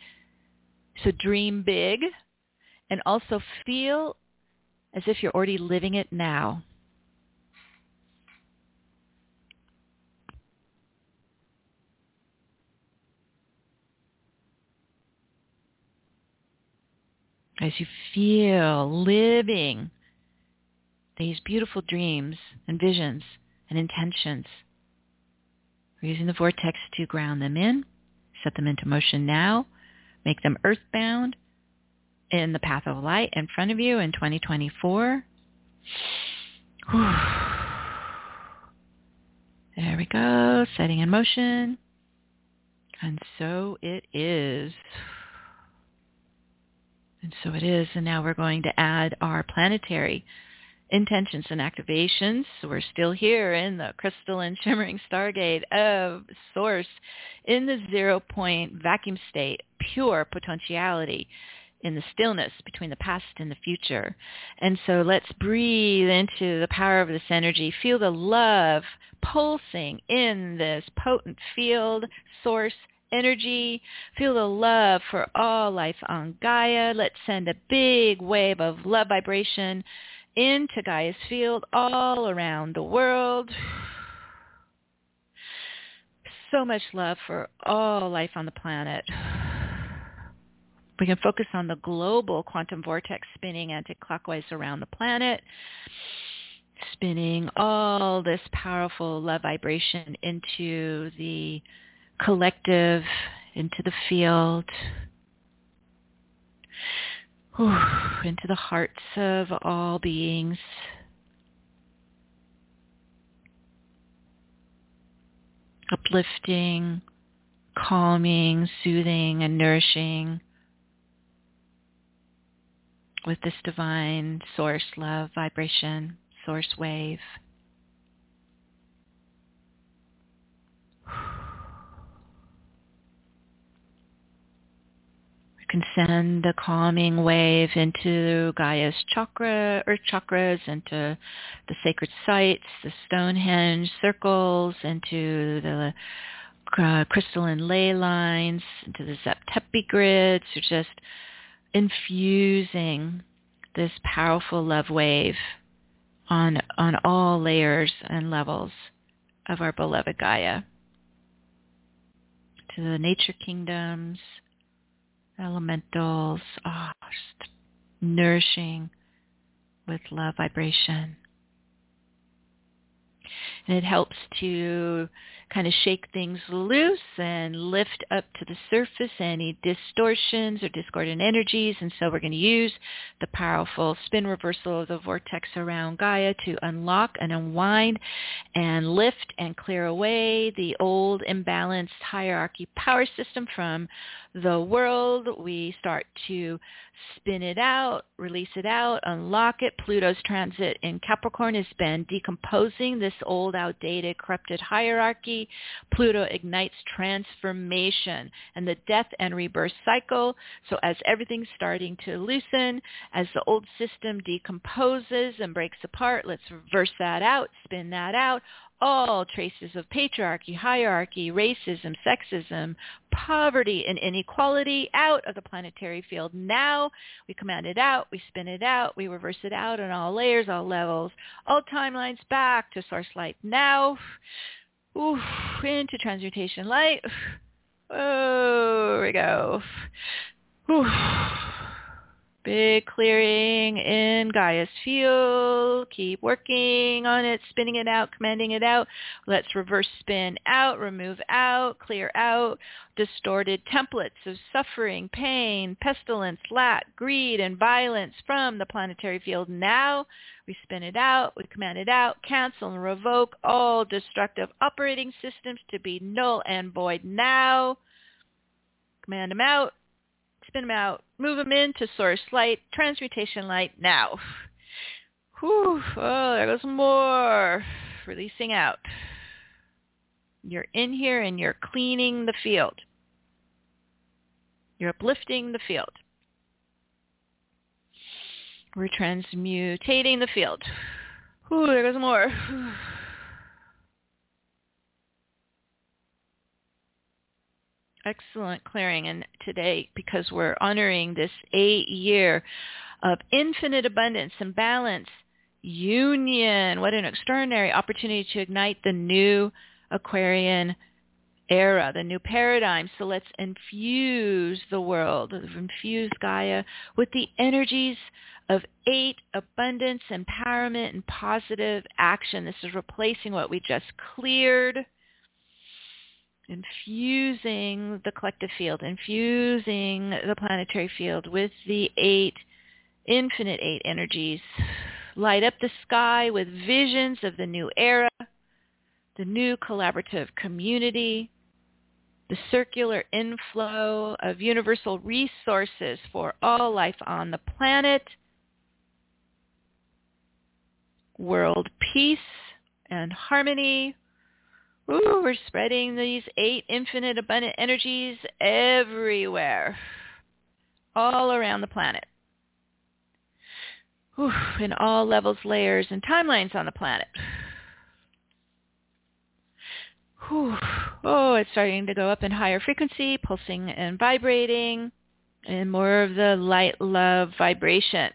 So dream big and also feel as if you're already living it now. As you feel living these beautiful dreams and visions and intentions, we're using the vortex to ground them in, set them into motion now, make them earthbound in the path of light in front of you in twenty twenty-four. Whew. There we go, setting in motion. And so it is. And so it is. And now we're going to add our planetary intentions and activations. So we're still here in the crystalline shimmering stargate of source in the zero point vacuum state, pure potentiality in the stillness between the past and the future. And so let's breathe into the power of this energy. Feel the love pulsing in this potent field source energy. Feel the love for all life on Gaia. Let's send a big wave of love vibration into Gaia's field all around the world. So much love for all life on the planet. We can focus on the global quantum vortex spinning anti-clockwise around the planet, spinning all this powerful love vibration into the collective, into the field, into the hearts of all beings. Uplifting, calming, soothing, and nourishing with this divine source love vibration, source wave. Can send the calming wave into Gaia's chakra, earth chakras, into the sacred sites, the Stonehenge circles, into the uh, crystalline ley lines, into the Zep Tepi grids. So just infusing this powerful love wave on on all layers and levels of our beloved Gaia. To the nature kingdoms, elementals, oh, just nourishing with love vibration. And it helps to kind of shake things loose and lift up to the surface any distortions or discordant energies. And so we're going to use the powerful spin reversal of the vortex around Gaia to unlock and unwind and lift and clear away the old imbalanced hierarchy power system from the world. We start to spin it out, release it out, unlock it. Pluto's transit in Capricorn has been decomposing this old, outdated, corrupted hierarchy. Pluto ignites transformation and the death and rebirth cycle. So as everything's starting to loosen, as the old system decomposes and breaks apart, let's reverse that out, spin that out, all traces of patriarchy, hierarchy, racism, sexism, poverty, and inequality out of the planetary field. Now we command it out, we spin it out, we reverse it out on all layers, all levels, all timelines back to source light now, oof, into transmutation light. Oh, here we go. Oof. Big clearing in Gaia's field. Keep working on it, spinning it out, commanding it out. Let's reverse spin out, remove out, clear out distorted templates of suffering, pain, pestilence, lack, greed, and violence from the planetary field. Now we spin it out, we command it out, cancel and revoke all destructive operating systems to be null and void now. Command them out. Spin them out, move them into source light, transmutation light now. Whew, oh, there goes more. Releasing out. You're in here and you're cleaning the field. You're uplifting the field. We're transmutating the field. Whew, there goes more. Whew. Excellent clearing. And today, because we're honoring this eight year of infinite abundance and balance union, what an extraordinary opportunity to ignite the new Aquarian era, the new paradigm. So let's infuse the world, infuse Gaia with the energies of eight, abundance, empowerment, and positive action. This is replacing what we just cleared. Infusing the collective field, infusing the planetary field with the eight, infinite eight energies. Light up the sky with visions of the new era, the new collaborative community, the circular inflow of universal resources for all life on the planet, world peace and harmony. Ooh, we're spreading these eight infinite abundant energies everywhere, all around the planet, ooh, in all levels, layers, and timelines on the planet. Ooh, oh, it's starting to go up in higher frequency, pulsing and vibrating, and more of the light, love vibration.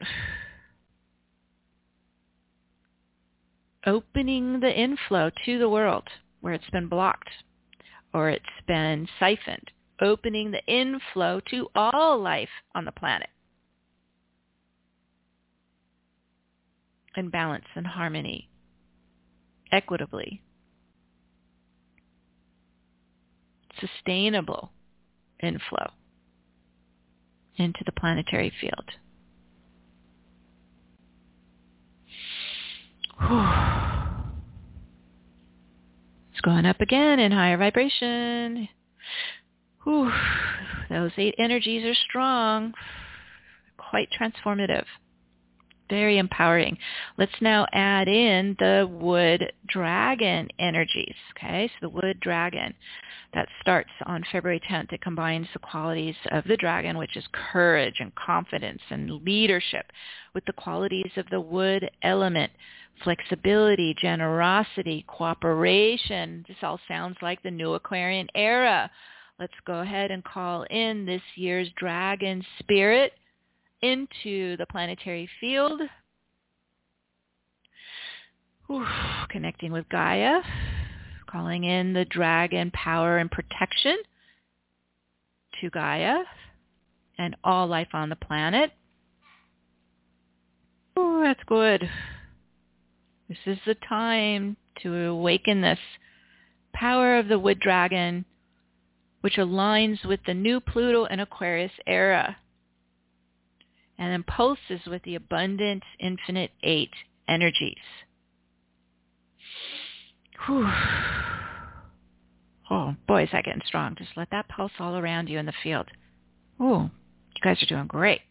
Opening the inflow to the world. Where it's been blocked or it's been siphoned, opening the inflow to all life on the planet in balance and harmony, equitably, sustainable inflow into the planetary field. Whew. Going up again in higher vibration. Whew. Those eight energies are strong, quite transformative, very empowering. Let's now add in the wood dragon energies. Okay, so the wood dragon, that starts on February tenth. It combines the qualities of the dragon, which is courage and confidence and leadership, with the qualities of the wood element, flexibility, generosity, cooperation. This all sounds like the new Aquarian era. Let's go ahead and call in this year's dragon spirit into the planetary field. Ooh, connecting with Gaia, calling in the dragon power and protection to Gaia and all life on the planet. Ooh, that's good. This is the time to awaken this power of the wood dragon, which aligns with the new Pluto and Aquarius era, and then pulses with the abundant, infinite eight energies. Whew. Oh, boy, is that getting strong. Just let that pulse all around you in the field. Ooh, you guys are doing great.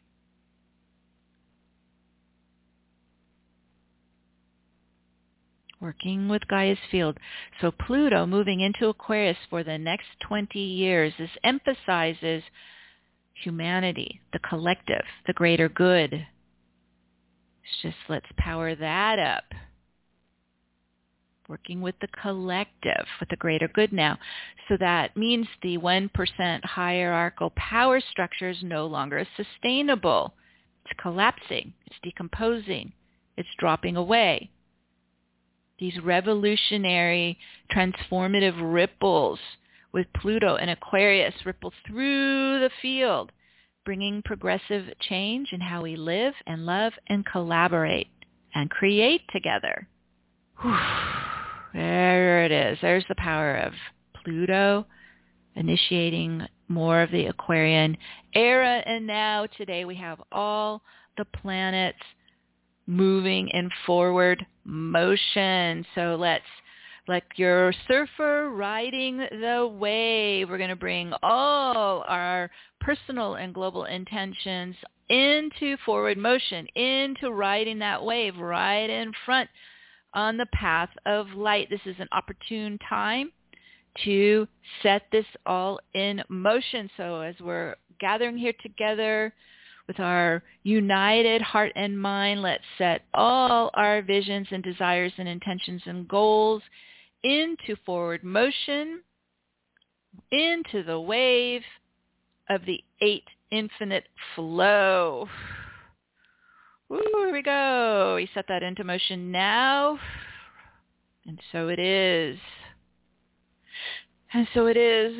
Working with Gaia's field. So Pluto moving into Aquarius for the next twenty years. This emphasizes humanity, the collective, the greater good. It's just, let's power that up. working with the collective, with the greater good now. So that means the one percent hierarchical power structure is no longer sustainable. It's collapsing. It's decomposing. It's dropping away. These revolutionary, transformative ripples with Pluto and Aquarius ripple through the field, bringing progressive change in how we live and love and collaborate and create together. Whew. There it is. There's the power of Pluto, initiating more of the Aquarian era. And now today we have all the planets moving in forward motion. So let's, like your surfer riding the wave, we're going to bring all our personal and global intentions into forward motion, into riding that wave right in front on the path of light. This is an opportune time to set this all in motion. So as we're gathering here together with our united heart and mind, let's set all our visions and desires and intentions and goals into forward motion, into the wave of the eight infinite flow. Ooh, here we go. We set that into motion now. And so it is. And so it is.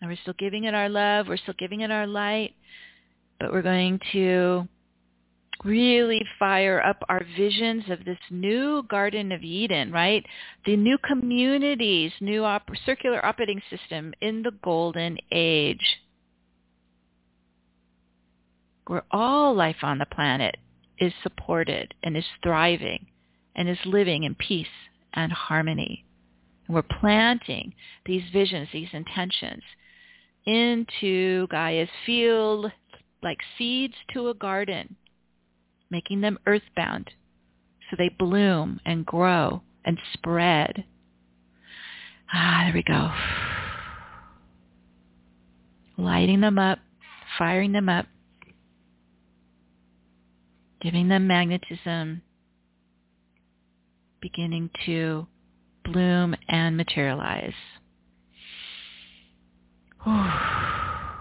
And we're still giving it our love. We're still giving it our light. But we're going to really fire up our visions of this new Garden of Eden, right? The new communities, new op- circular operating system in the golden age, where all life on the planet is supported and is thriving and is living in peace and harmony. And we're planting these visions, these intentions into Gaia's field like seeds to a garden, making them earthbound so they bloom and grow and spread. Ah, there we go. Lighting them up, firing them up, giving them magnetism, beginning to bloom and materialize. For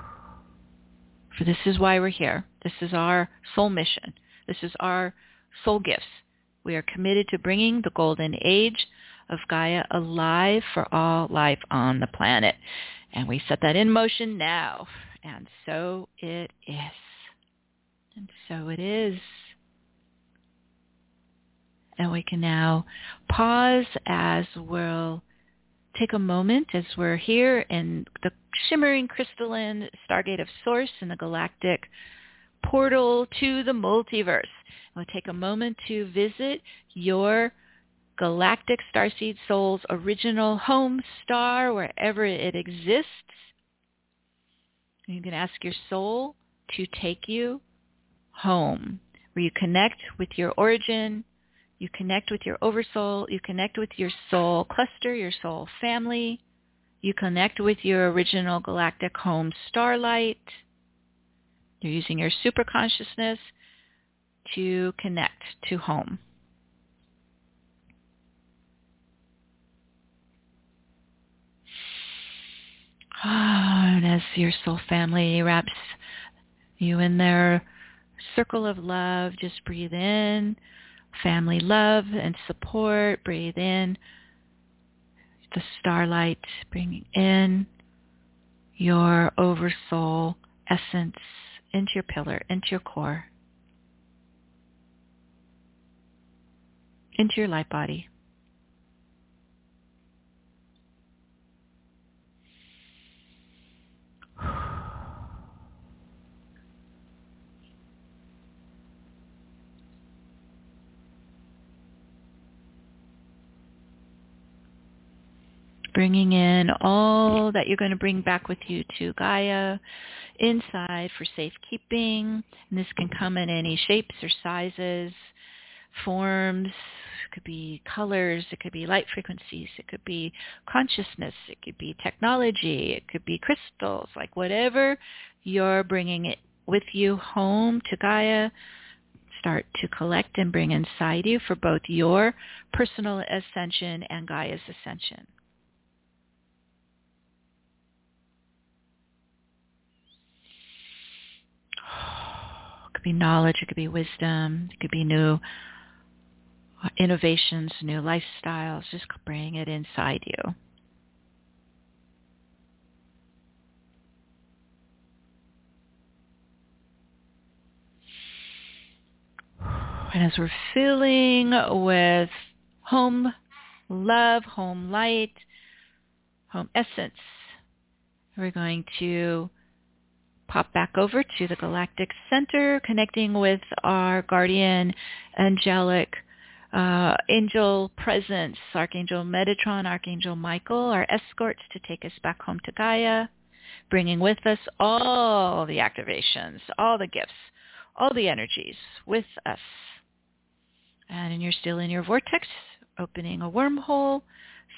this is why we're here. This is our soul mission. This is our soul gifts. We are committed to bringing the golden age of Gaia alive for all life on the planet. And we set that in motion now. And so it is. And so it is. And we can now pause as we'll take a moment as we're here in the shimmering crystalline Stargate of Source in the galactic portal to the multiverse. And we'll take a moment to visit your galactic starseed soul's original home star, wherever it exists. You can ask your soul to take you home, where you connect with your origin. You connect with your oversoul. You connect with your soul cluster, your soul family. You connect with your original galactic home starlight. You're using your superconsciousness to connect to home. Oh, and as your soul family wraps you in their circle of love, just breathe in family love and support. Breathe in the starlight, bringing in your oversoul essence into your pillar, into your core, into your light body. Bringing in all that you're going to bring back with you to Gaia inside for safekeeping. And this can come in any shapes or sizes, forms. It could be colors. It could be light frequencies. It could be consciousness. It could be technology. It could be crystals. Like whatever you're bringing it with you home to Gaia, start to collect and bring inside you for both your personal ascension and Gaia's ascension. It could be knowledge, it could be wisdom, it could be new innovations, new lifestyles. Just bring it inside you. And as we're filling with home love, home light, home essence, we're going to pop back over to the galactic center, connecting with our guardian angelic uh, angel presence, Archangel Metatron, Archangel Michael, our escorts to take us back home to Gaia, bringing with us all the activations, all the gifts, all the energies with us. And you're still in your vortex, opening a wormhole,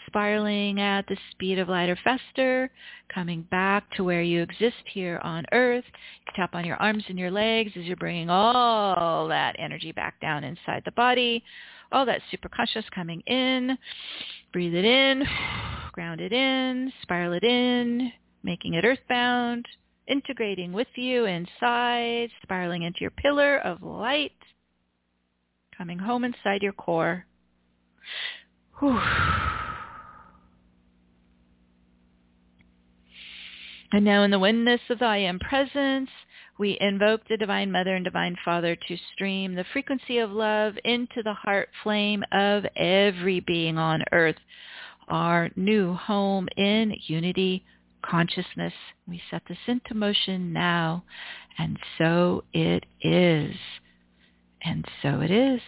spiraling at the speed of light or faster, coming back to where you exist here on Earth. You tap on your arms and your legs as you're bringing all that energy back down inside the body, all that superconscious coming in. Breathe it in, ground it in, spiral it in, making it earthbound, integrating with you inside, spiraling into your pillar of light, coming home inside your core. Whew. And now in the oneness of the I Am Presence, we invoke the Divine Mother and Divine Father to stream the frequency of love into the heart flame of every being on earth, our new home in unity consciousness. We set this into motion now, and so it is. And so it is.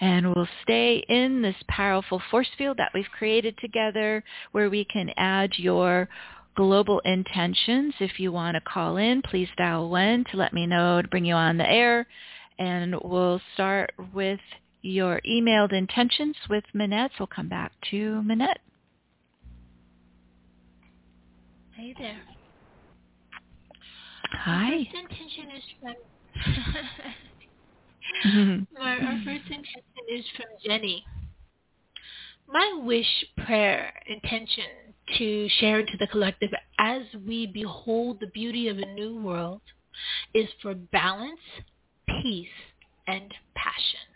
And we'll stay in this powerful force field that we've created together, where we can add your global intentions. If you want to call in, please dial one to let me know to bring you on the air. And we'll start with your emailed intentions with Manette. So we'll come back to Manette. Hey there. Hi. Our first intention is from our, our first intention is from Jenny. My wish, prayer, intention to share to the collective as we behold the beauty of a new world is for balance, peace, and passion.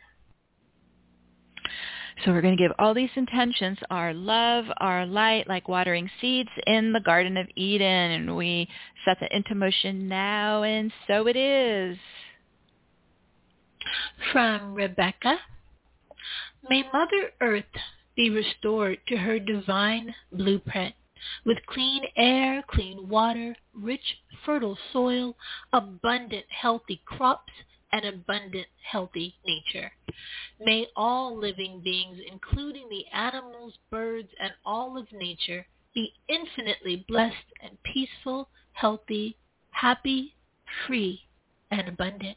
So we're going to give all these intentions, our love, our light, like watering seeds in the Garden of Eden. And we set that into motion now, and so it is. From Rebecca, may Mother Earth be restored to her divine blueprint with clean air, clean water, rich, fertile soil, abundant, healthy crops, an abundant, healthy nature. May all living beings, including the animals, birds, and all of nature, be infinitely blessed and peaceful, healthy, happy, free, and abundant.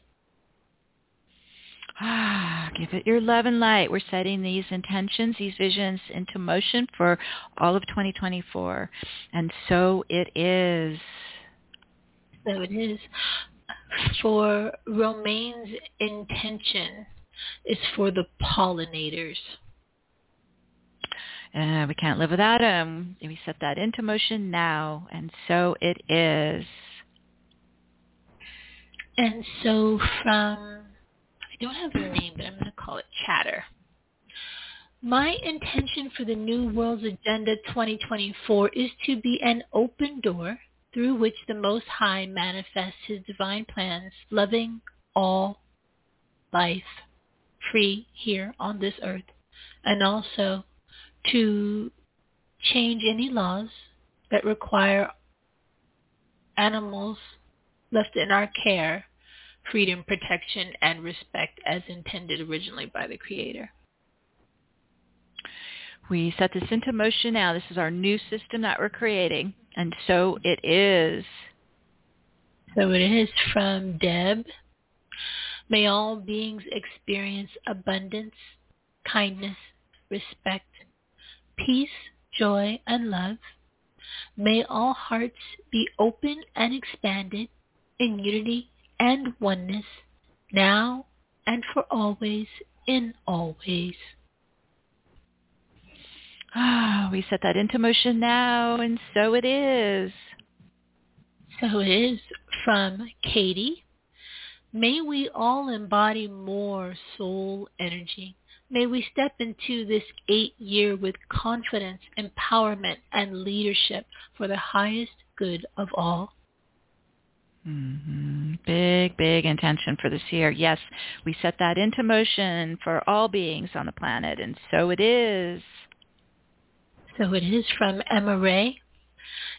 Ah, give it your love and light. We're setting these intentions, these visions into motion for all of twenty twenty-four. And so it is. So it is. For Romaine's intention is for the pollinators. Uh, we can't live without them. We set that into motion now, and so it is. And so from, I don't have her name, but I'm going to call it Chatter. My intention for the New World's Agenda twenty twenty-four is to be an open door through which the Most High manifests his divine plans, loving all life free here on this earth, and also to change any laws that require animals left in our care, freedom, protection, and respect as intended originally by the Creator. We set this into motion now. This is our new system that we're creating. And so it is. So it is. From Deb. May all beings experience abundance, kindness, respect, peace, joy, and love. May all hearts be open and expanded in unity and oneness, now and for always, in always. Ah, we set that into motion now, and so it is. So it is from Katie. May we all embody more soul energy. May we step into this eight year with confidence, empowerment, and leadership for the highest good of all. Mm-hmm. Big, big intention for this year. Yes, we set that into motion for all beings on the planet, and so it is. So it is from Emma Ray.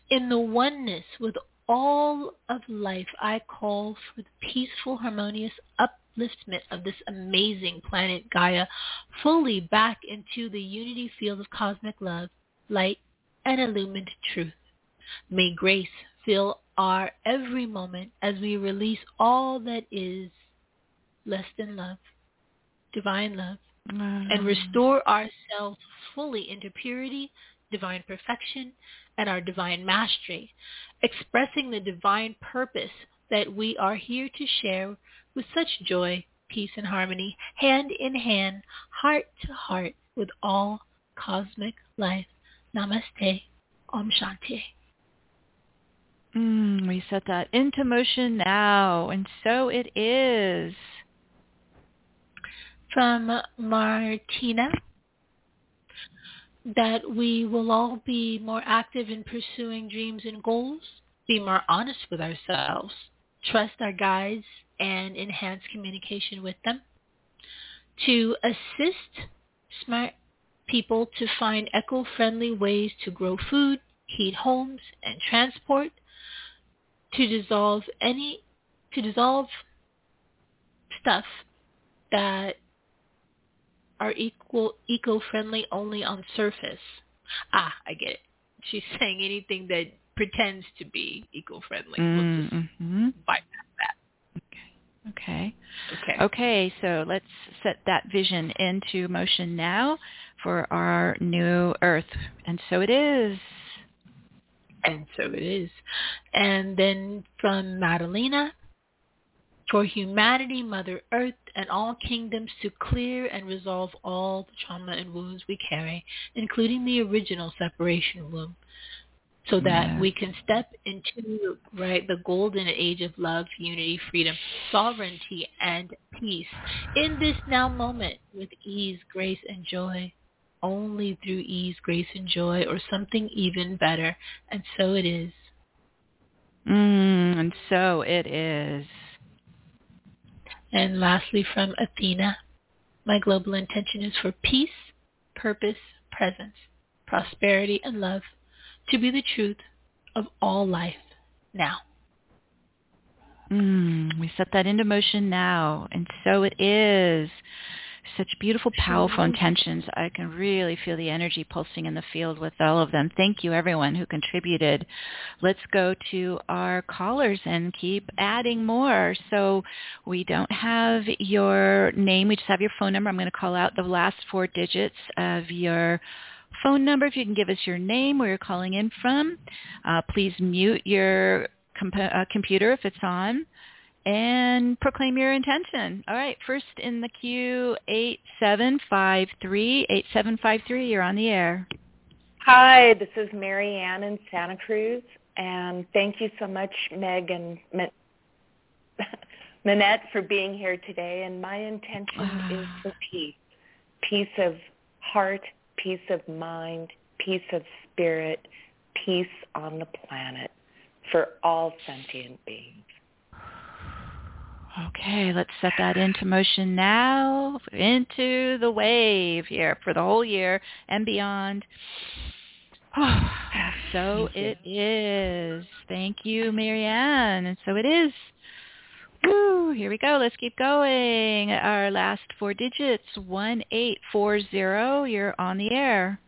In the oneness with all of life, I call for the peaceful, harmonious upliftment of this amazing planet Gaia, fully back into the unity field of cosmic love, light, and illumined truth. May grace fill our every moment as we release all that is less than love, divine love, mm. and restore ourselves fully into purity, divine perfection, and our divine mastery, expressing the divine purpose that we are here to share with such joy, peace, and harmony, hand in hand, heart to heart, with all cosmic life. Namaste. Om Shanti. Mm, we set that into motion now, and so it is. From Martina, that we will all be more active in pursuing dreams and goals, be more honest with ourselves, trust our guides, and enhance communication with them. To assist smart people to find eco-friendly ways to grow food, heat homes, and transport. To dissolve any, to dissolve stuff that are equal, eco-friendly only on surface. Ah, I get it. She's saying anything that pretends to be eco-friendly. Mm, we'll just mm-hmm. bypass that. Okay. Okay. Okay. Okay, so let's set that vision into motion now for our new Earth. And so it is. And so it is. And then from Madalena, for humanity, Mother Earth, and all kingdoms to clear and resolve all the trauma and wounds we carry, including the original separation womb, so that yeah. we can step into right the golden age of love, unity, freedom, sovereignty, and peace in this now moment with ease, grace, and joy. Only through ease, grace, and joy, or something even better. And so it is. Mm, and so it is. And lastly, from Athena, my global intention is for peace, purpose, presence, prosperity, and love to be the truth of all life now. Mm, we set that into motion now, and so it is. Such beautiful, powerful intentions. I can really feel the energy pulsing in the field with all of them. Thank you, everyone who contributed. Let's go to our callers and keep adding more. So we don't have your name. We just have your phone number. I'm going to call out the last four digits of your phone number. If you can give us your name, where you're calling in from. Uh, please mute your comp- uh, computer if it's on. And proclaim your intention. All right, first in the queue, eight seven five three. eight seven five three, you're on the air. Hi, this is Mary Ann in Santa Cruz, and thank you so much, Meg and Man- Manette, for being here today. And my intention is for peace, peace of heart, peace of mind, peace of spirit, peace on the planet for all sentient beings. Okay, let's set that into motion now, into the wave here for the whole year and beyond. Oh, so it is. Thank you, Marianne. And so it is. Woo, here we go. Let's keep going. Our last four digits, one eight four zero. You're on the air.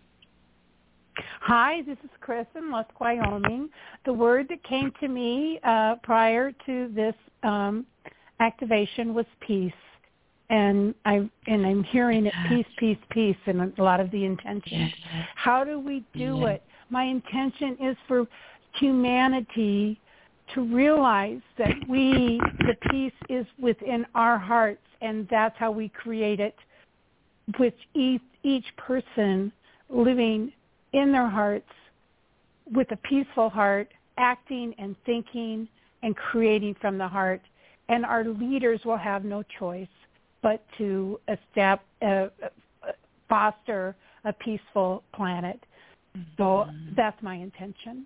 Hi, this is Chris in Lusk, Wyoming. The word that came to me uh, prior to this um activation was peace, and I and I'm hearing it peace, peace, peace, and a lot of the intentions. Yes. How do we do yes. it? My intention is for humanity to realize that we, the peace is within our hearts, and that's how we create it, with each, each person living in their hearts with a peaceful heart, acting and thinking and creating from the heart. And our leaders will have no choice but to establish, uh, foster a peaceful planet. So mm-hmm. that's my intention.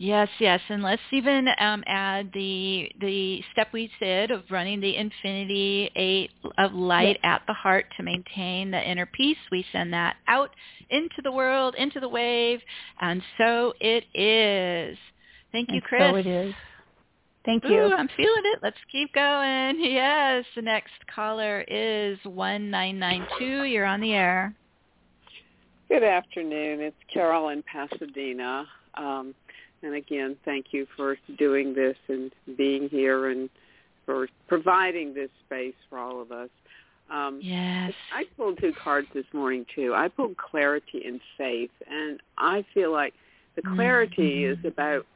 Yes, yes, and let's even um, add the the step we did of running the infinity eight of light yes. at the heart to maintain the inner peace. We send that out into the world, into the wave, and so it is. Thank you, Chris. And so it is. Thank you. Ooh, I'm feeling it. Let's keep going. Yes, the next caller is one nine nine two. You're on the air. Good afternoon. It's Carol in Pasadena. Um, And again, thank you for doing this and being here and for providing this space for all of us. Um, yes. I pulled two cards this morning, too. I pulled clarity and faith, and I feel like the clarity mm-hmm. is about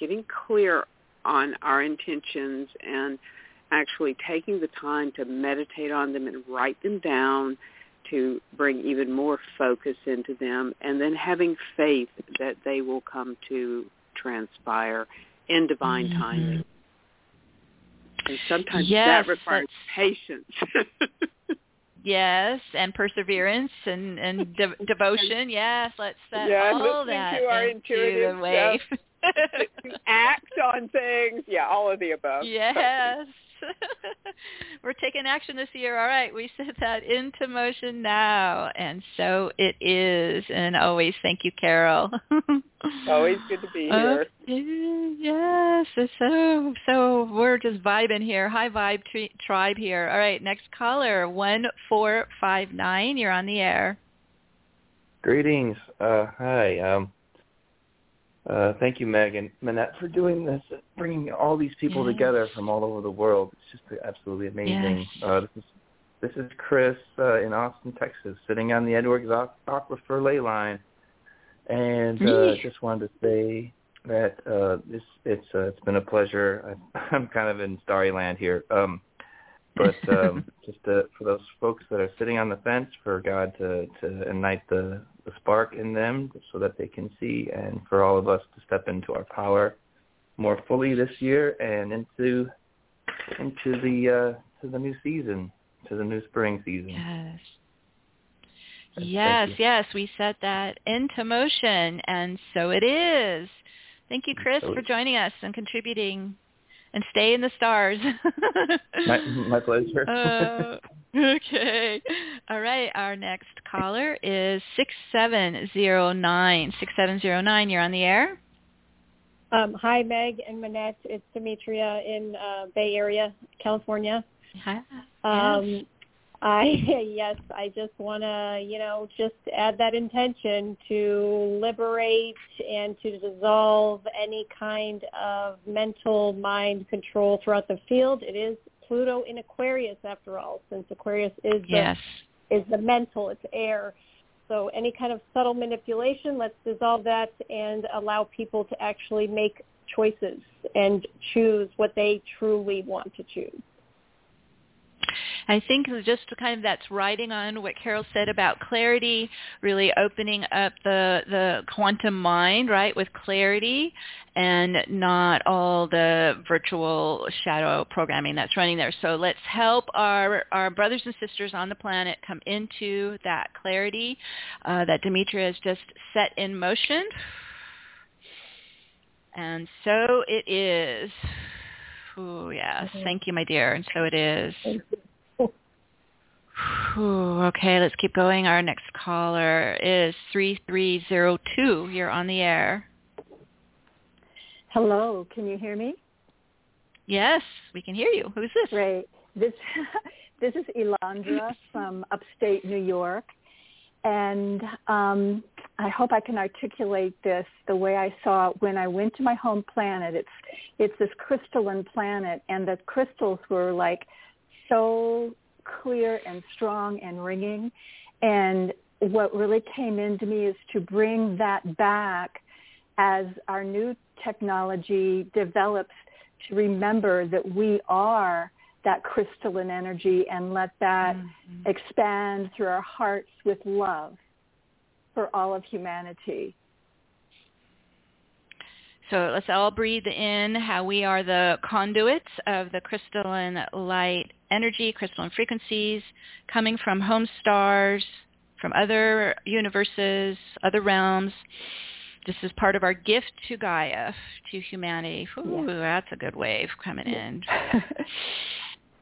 getting clear on our intentions and actually taking the time to meditate on them and write them down to bring even more focus into them, and then having faith that they will come to transpire in divine mm-hmm. timing. And sometimes yes, that requires patience. Yes, and perseverance and, and de- devotion. Yes, let's set yeah, all that to our into the wave. Act on things. Yeah, all of the above. Yes. We're taking action this year. All right, we set that into motion now, and so it is. And always, thank you, Carol. Always good to be here. Oh, yes, it's so so we're just vibing here. High vibe tri- tribe here. All right, next caller, one four five nine. You're on the air. Greetings. Uh, hi. Um, Uh, thank you, Meg and Manette, for doing this, bringing all these people yes. together from all over the world. It's just absolutely amazing. Yes. Uh, this is this is Chris uh, in Austin, Texas, sitting on the Edwards Aquifer ley line, and uh, just wanted to say that uh, this it's uh, it's been a pleasure. I, I'm kind of in starry land here, um, but um, just to, for those folks that are sitting on the fence, for God to, to ignite the. The spark in them so that they can see, and for all of us to step into our power more fully this year and into into the uh, to the new season, to the new spring season. Yes. Yes, yes, we set that into motion, and so it is. Thank you, Chris, so for joining us and contributing. And stay in the stars. my, my pleasure. uh, okay. All right. Our next caller is six seven zero nine. six seven zero nine, you're on the air. Um, hi, Meg and Manette. It's Demetria in uh, Bay Area, California. Hi. Um, yes. I, yes, I just want to, you know, just add that intention to liberate and to dissolve any kind of mental mind control throughout the field. It is Pluto in Aquarius, after all, since Aquarius is the, yes. is the mental, it's air. So any kind of subtle manipulation, let's dissolve that and allow people to actually make choices and choose what they truly want to choose. I think just kind of that's riding on what Carol said about clarity, really opening up the the quantum mind, right, with clarity and not all the virtual shadow programming that's running there. So let's help our, our brothers and sisters on the planet come into that clarity uh, that Demetria has just set in motion. And so it is. Oh, yes. Mm-hmm. Thank you, my dear. And so it is. Ooh, okay, let's keep going. Our next caller is three three zero two. You're on the air. Hello, can you hear me? Yes, we can hear you. Who's this? Great. This this is Elandra from upstate New York, and um, I hope I can articulate this the way I saw it when I went to my home planet. It's it's this crystalline planet, and the crystals were like so clear and strong and ringing, and what really came into me is to bring that back as our new technology develops, to remember that we are that crystalline energy and let that mm-hmm. expand through our hearts with love for all of humanity. So let's all breathe in how we are the conduits of the crystalline light energy, crystalline frequencies coming from home stars, from other universes, other realms. This is part of our gift to Gaia, to humanity. Ooh, yeah. That's a good wave coming in.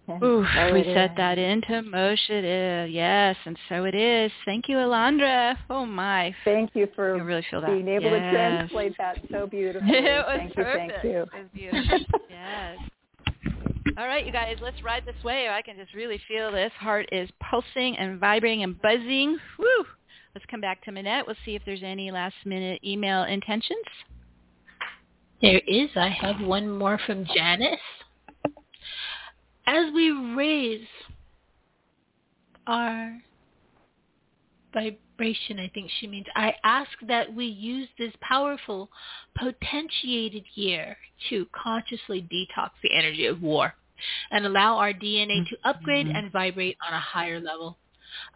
Yeah, Ooh, so we set is. that into motion. Yes, and so it is. Thank you, Alondra. Oh, my. Thank you for you really feel that. being able yes. to translate that so beautifully. It was thank perfect. you, thank you. It was beautiful. Yes. All right, you guys, let's ride this wave. I can just really feel this. Heart is pulsing and vibrating and buzzing. Woo! Let's come back to Manette. We'll see if there's any last-minute email intentions. There is. I have one more from Janice. As we raise our vibration, I think she means, I ask that we use this powerful, potentiated year to consciously detox the energy of war and allow our D N A to upgrade mm-hmm. and vibrate on a higher level,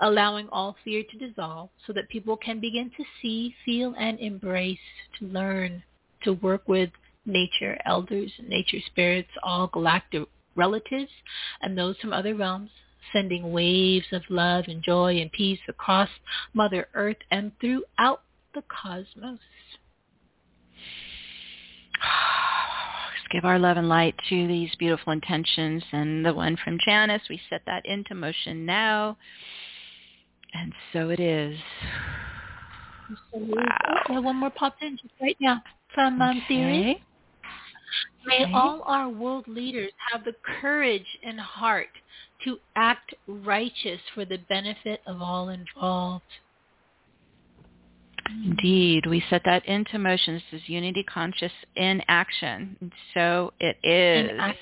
allowing all fear to dissolve so that people can begin to see, feel, and embrace, to learn, to work with nature elders, nature spirits, all galactic relatives and those from other realms, sending waves of love and joy and peace across Mother Earth and throughout the cosmos. Let's give our love and light to these beautiful intentions. And the one from Janice, we set that into motion now. And so it is. Wow. Okay, one more popped in just right now from um, okay. Theory. May okay. all our world leaders have the courage and heart to act righteous for the benefit of all involved. Indeed. We set that into motion. This is unity conscious in action. And so it is. And, I,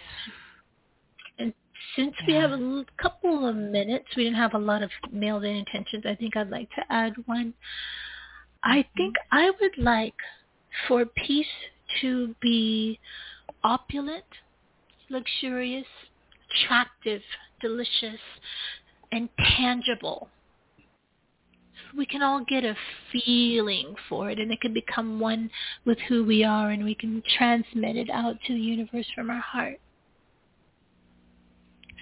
and since yeah. we have a couple of minutes, we didn't have a lot of mailed-in intentions. I think I'd like to add one. I think I would like for peace to be opulent, luxurious, attractive, delicious, and tangible. We can all get a feeling for it, and it can become one with who we are, and we can transmit it out to the universe from our heart.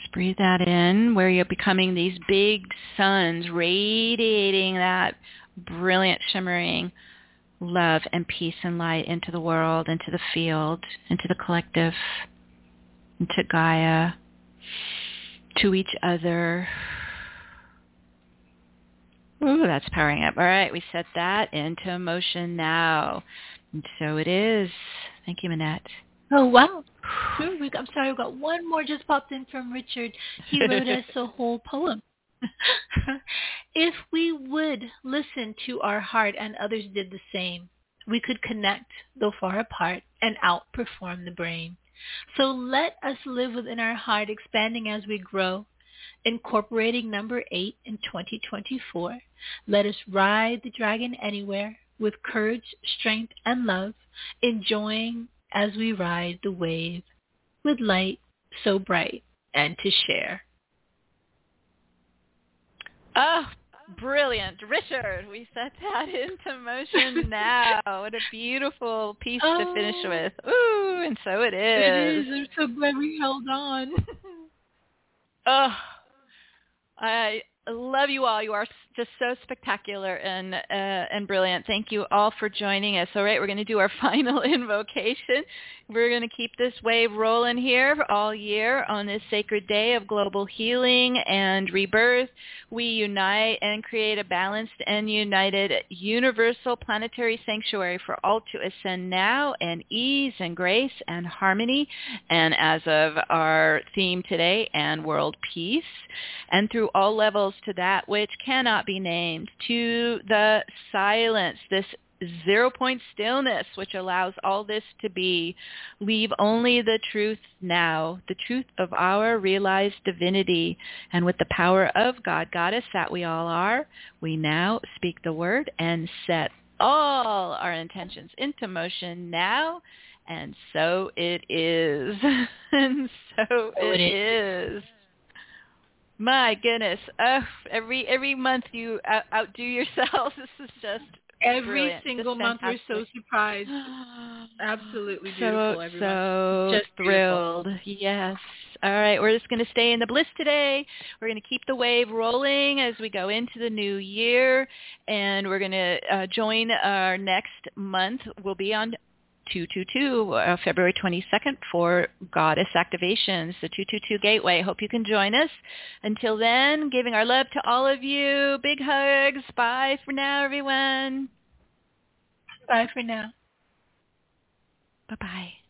Just breathe that in, where you're becoming these big suns, radiating that brilliant, shimmering love and peace and light into the world, into the field, into the collective, into Gaia, to each other. Ooh, that's powering up. All right, we set that into motion now. And so it is. Thank you, Manette. Oh, wow. I'm sorry, we've got one more just popped in from Richard. He wrote us a whole poem. If we would listen to our heart and others did the same, we could connect, though far apart, and outperform the brain. So let us live within our heart, expanding as we grow, incorporating number eight in twenty twenty-four. Let us ride the dragon anywhere with courage, strength, and love, enjoying as we ride the wave with light so bright and to share. Oh, brilliant. Richard, we set that into motion now. What a beautiful piece oh. to finish with. Ooh, and so it is. It is. I'm so glad we held on. Oh, I love you all. You are just so spectacular and uh, and brilliant. Thank you all for joining us. All right, we're going to do our final invocation. We're going to keep this wave rolling here all year on this sacred day of global healing and rebirth. We unite and create a balanced and united universal planetary sanctuary for all to ascend now in ease and grace and harmony, and as of our theme today, and world peace, and through all levels to that which cannot be named, to the silence, this zero-point stillness which allows all this to be. Leave only the truth now, the truth of our realized divinity. And with the power of God, Goddess that we all are, we now speak the word and set all our intentions into motion now, and so it is. and so it, it is. is. My goodness. Oh, every every month you out- outdo yourself. This is just Every brilliant. single just month fantastic. We're so surprised. Absolutely beautiful. So, every so month. Just thrilled. Beautiful. Yes. All right. We're just going to stay in the bliss today. We're going to keep the wave rolling as we go into the new year. And we're going to uh, join our next month. We'll be on two two two, uh, February twenty-second for Goddess Activations, the two two two Gateway. Hope you can join us. Until then, giving our love to all of you. Big hugs. Bye for now, everyone. Bye for now. Bye-bye.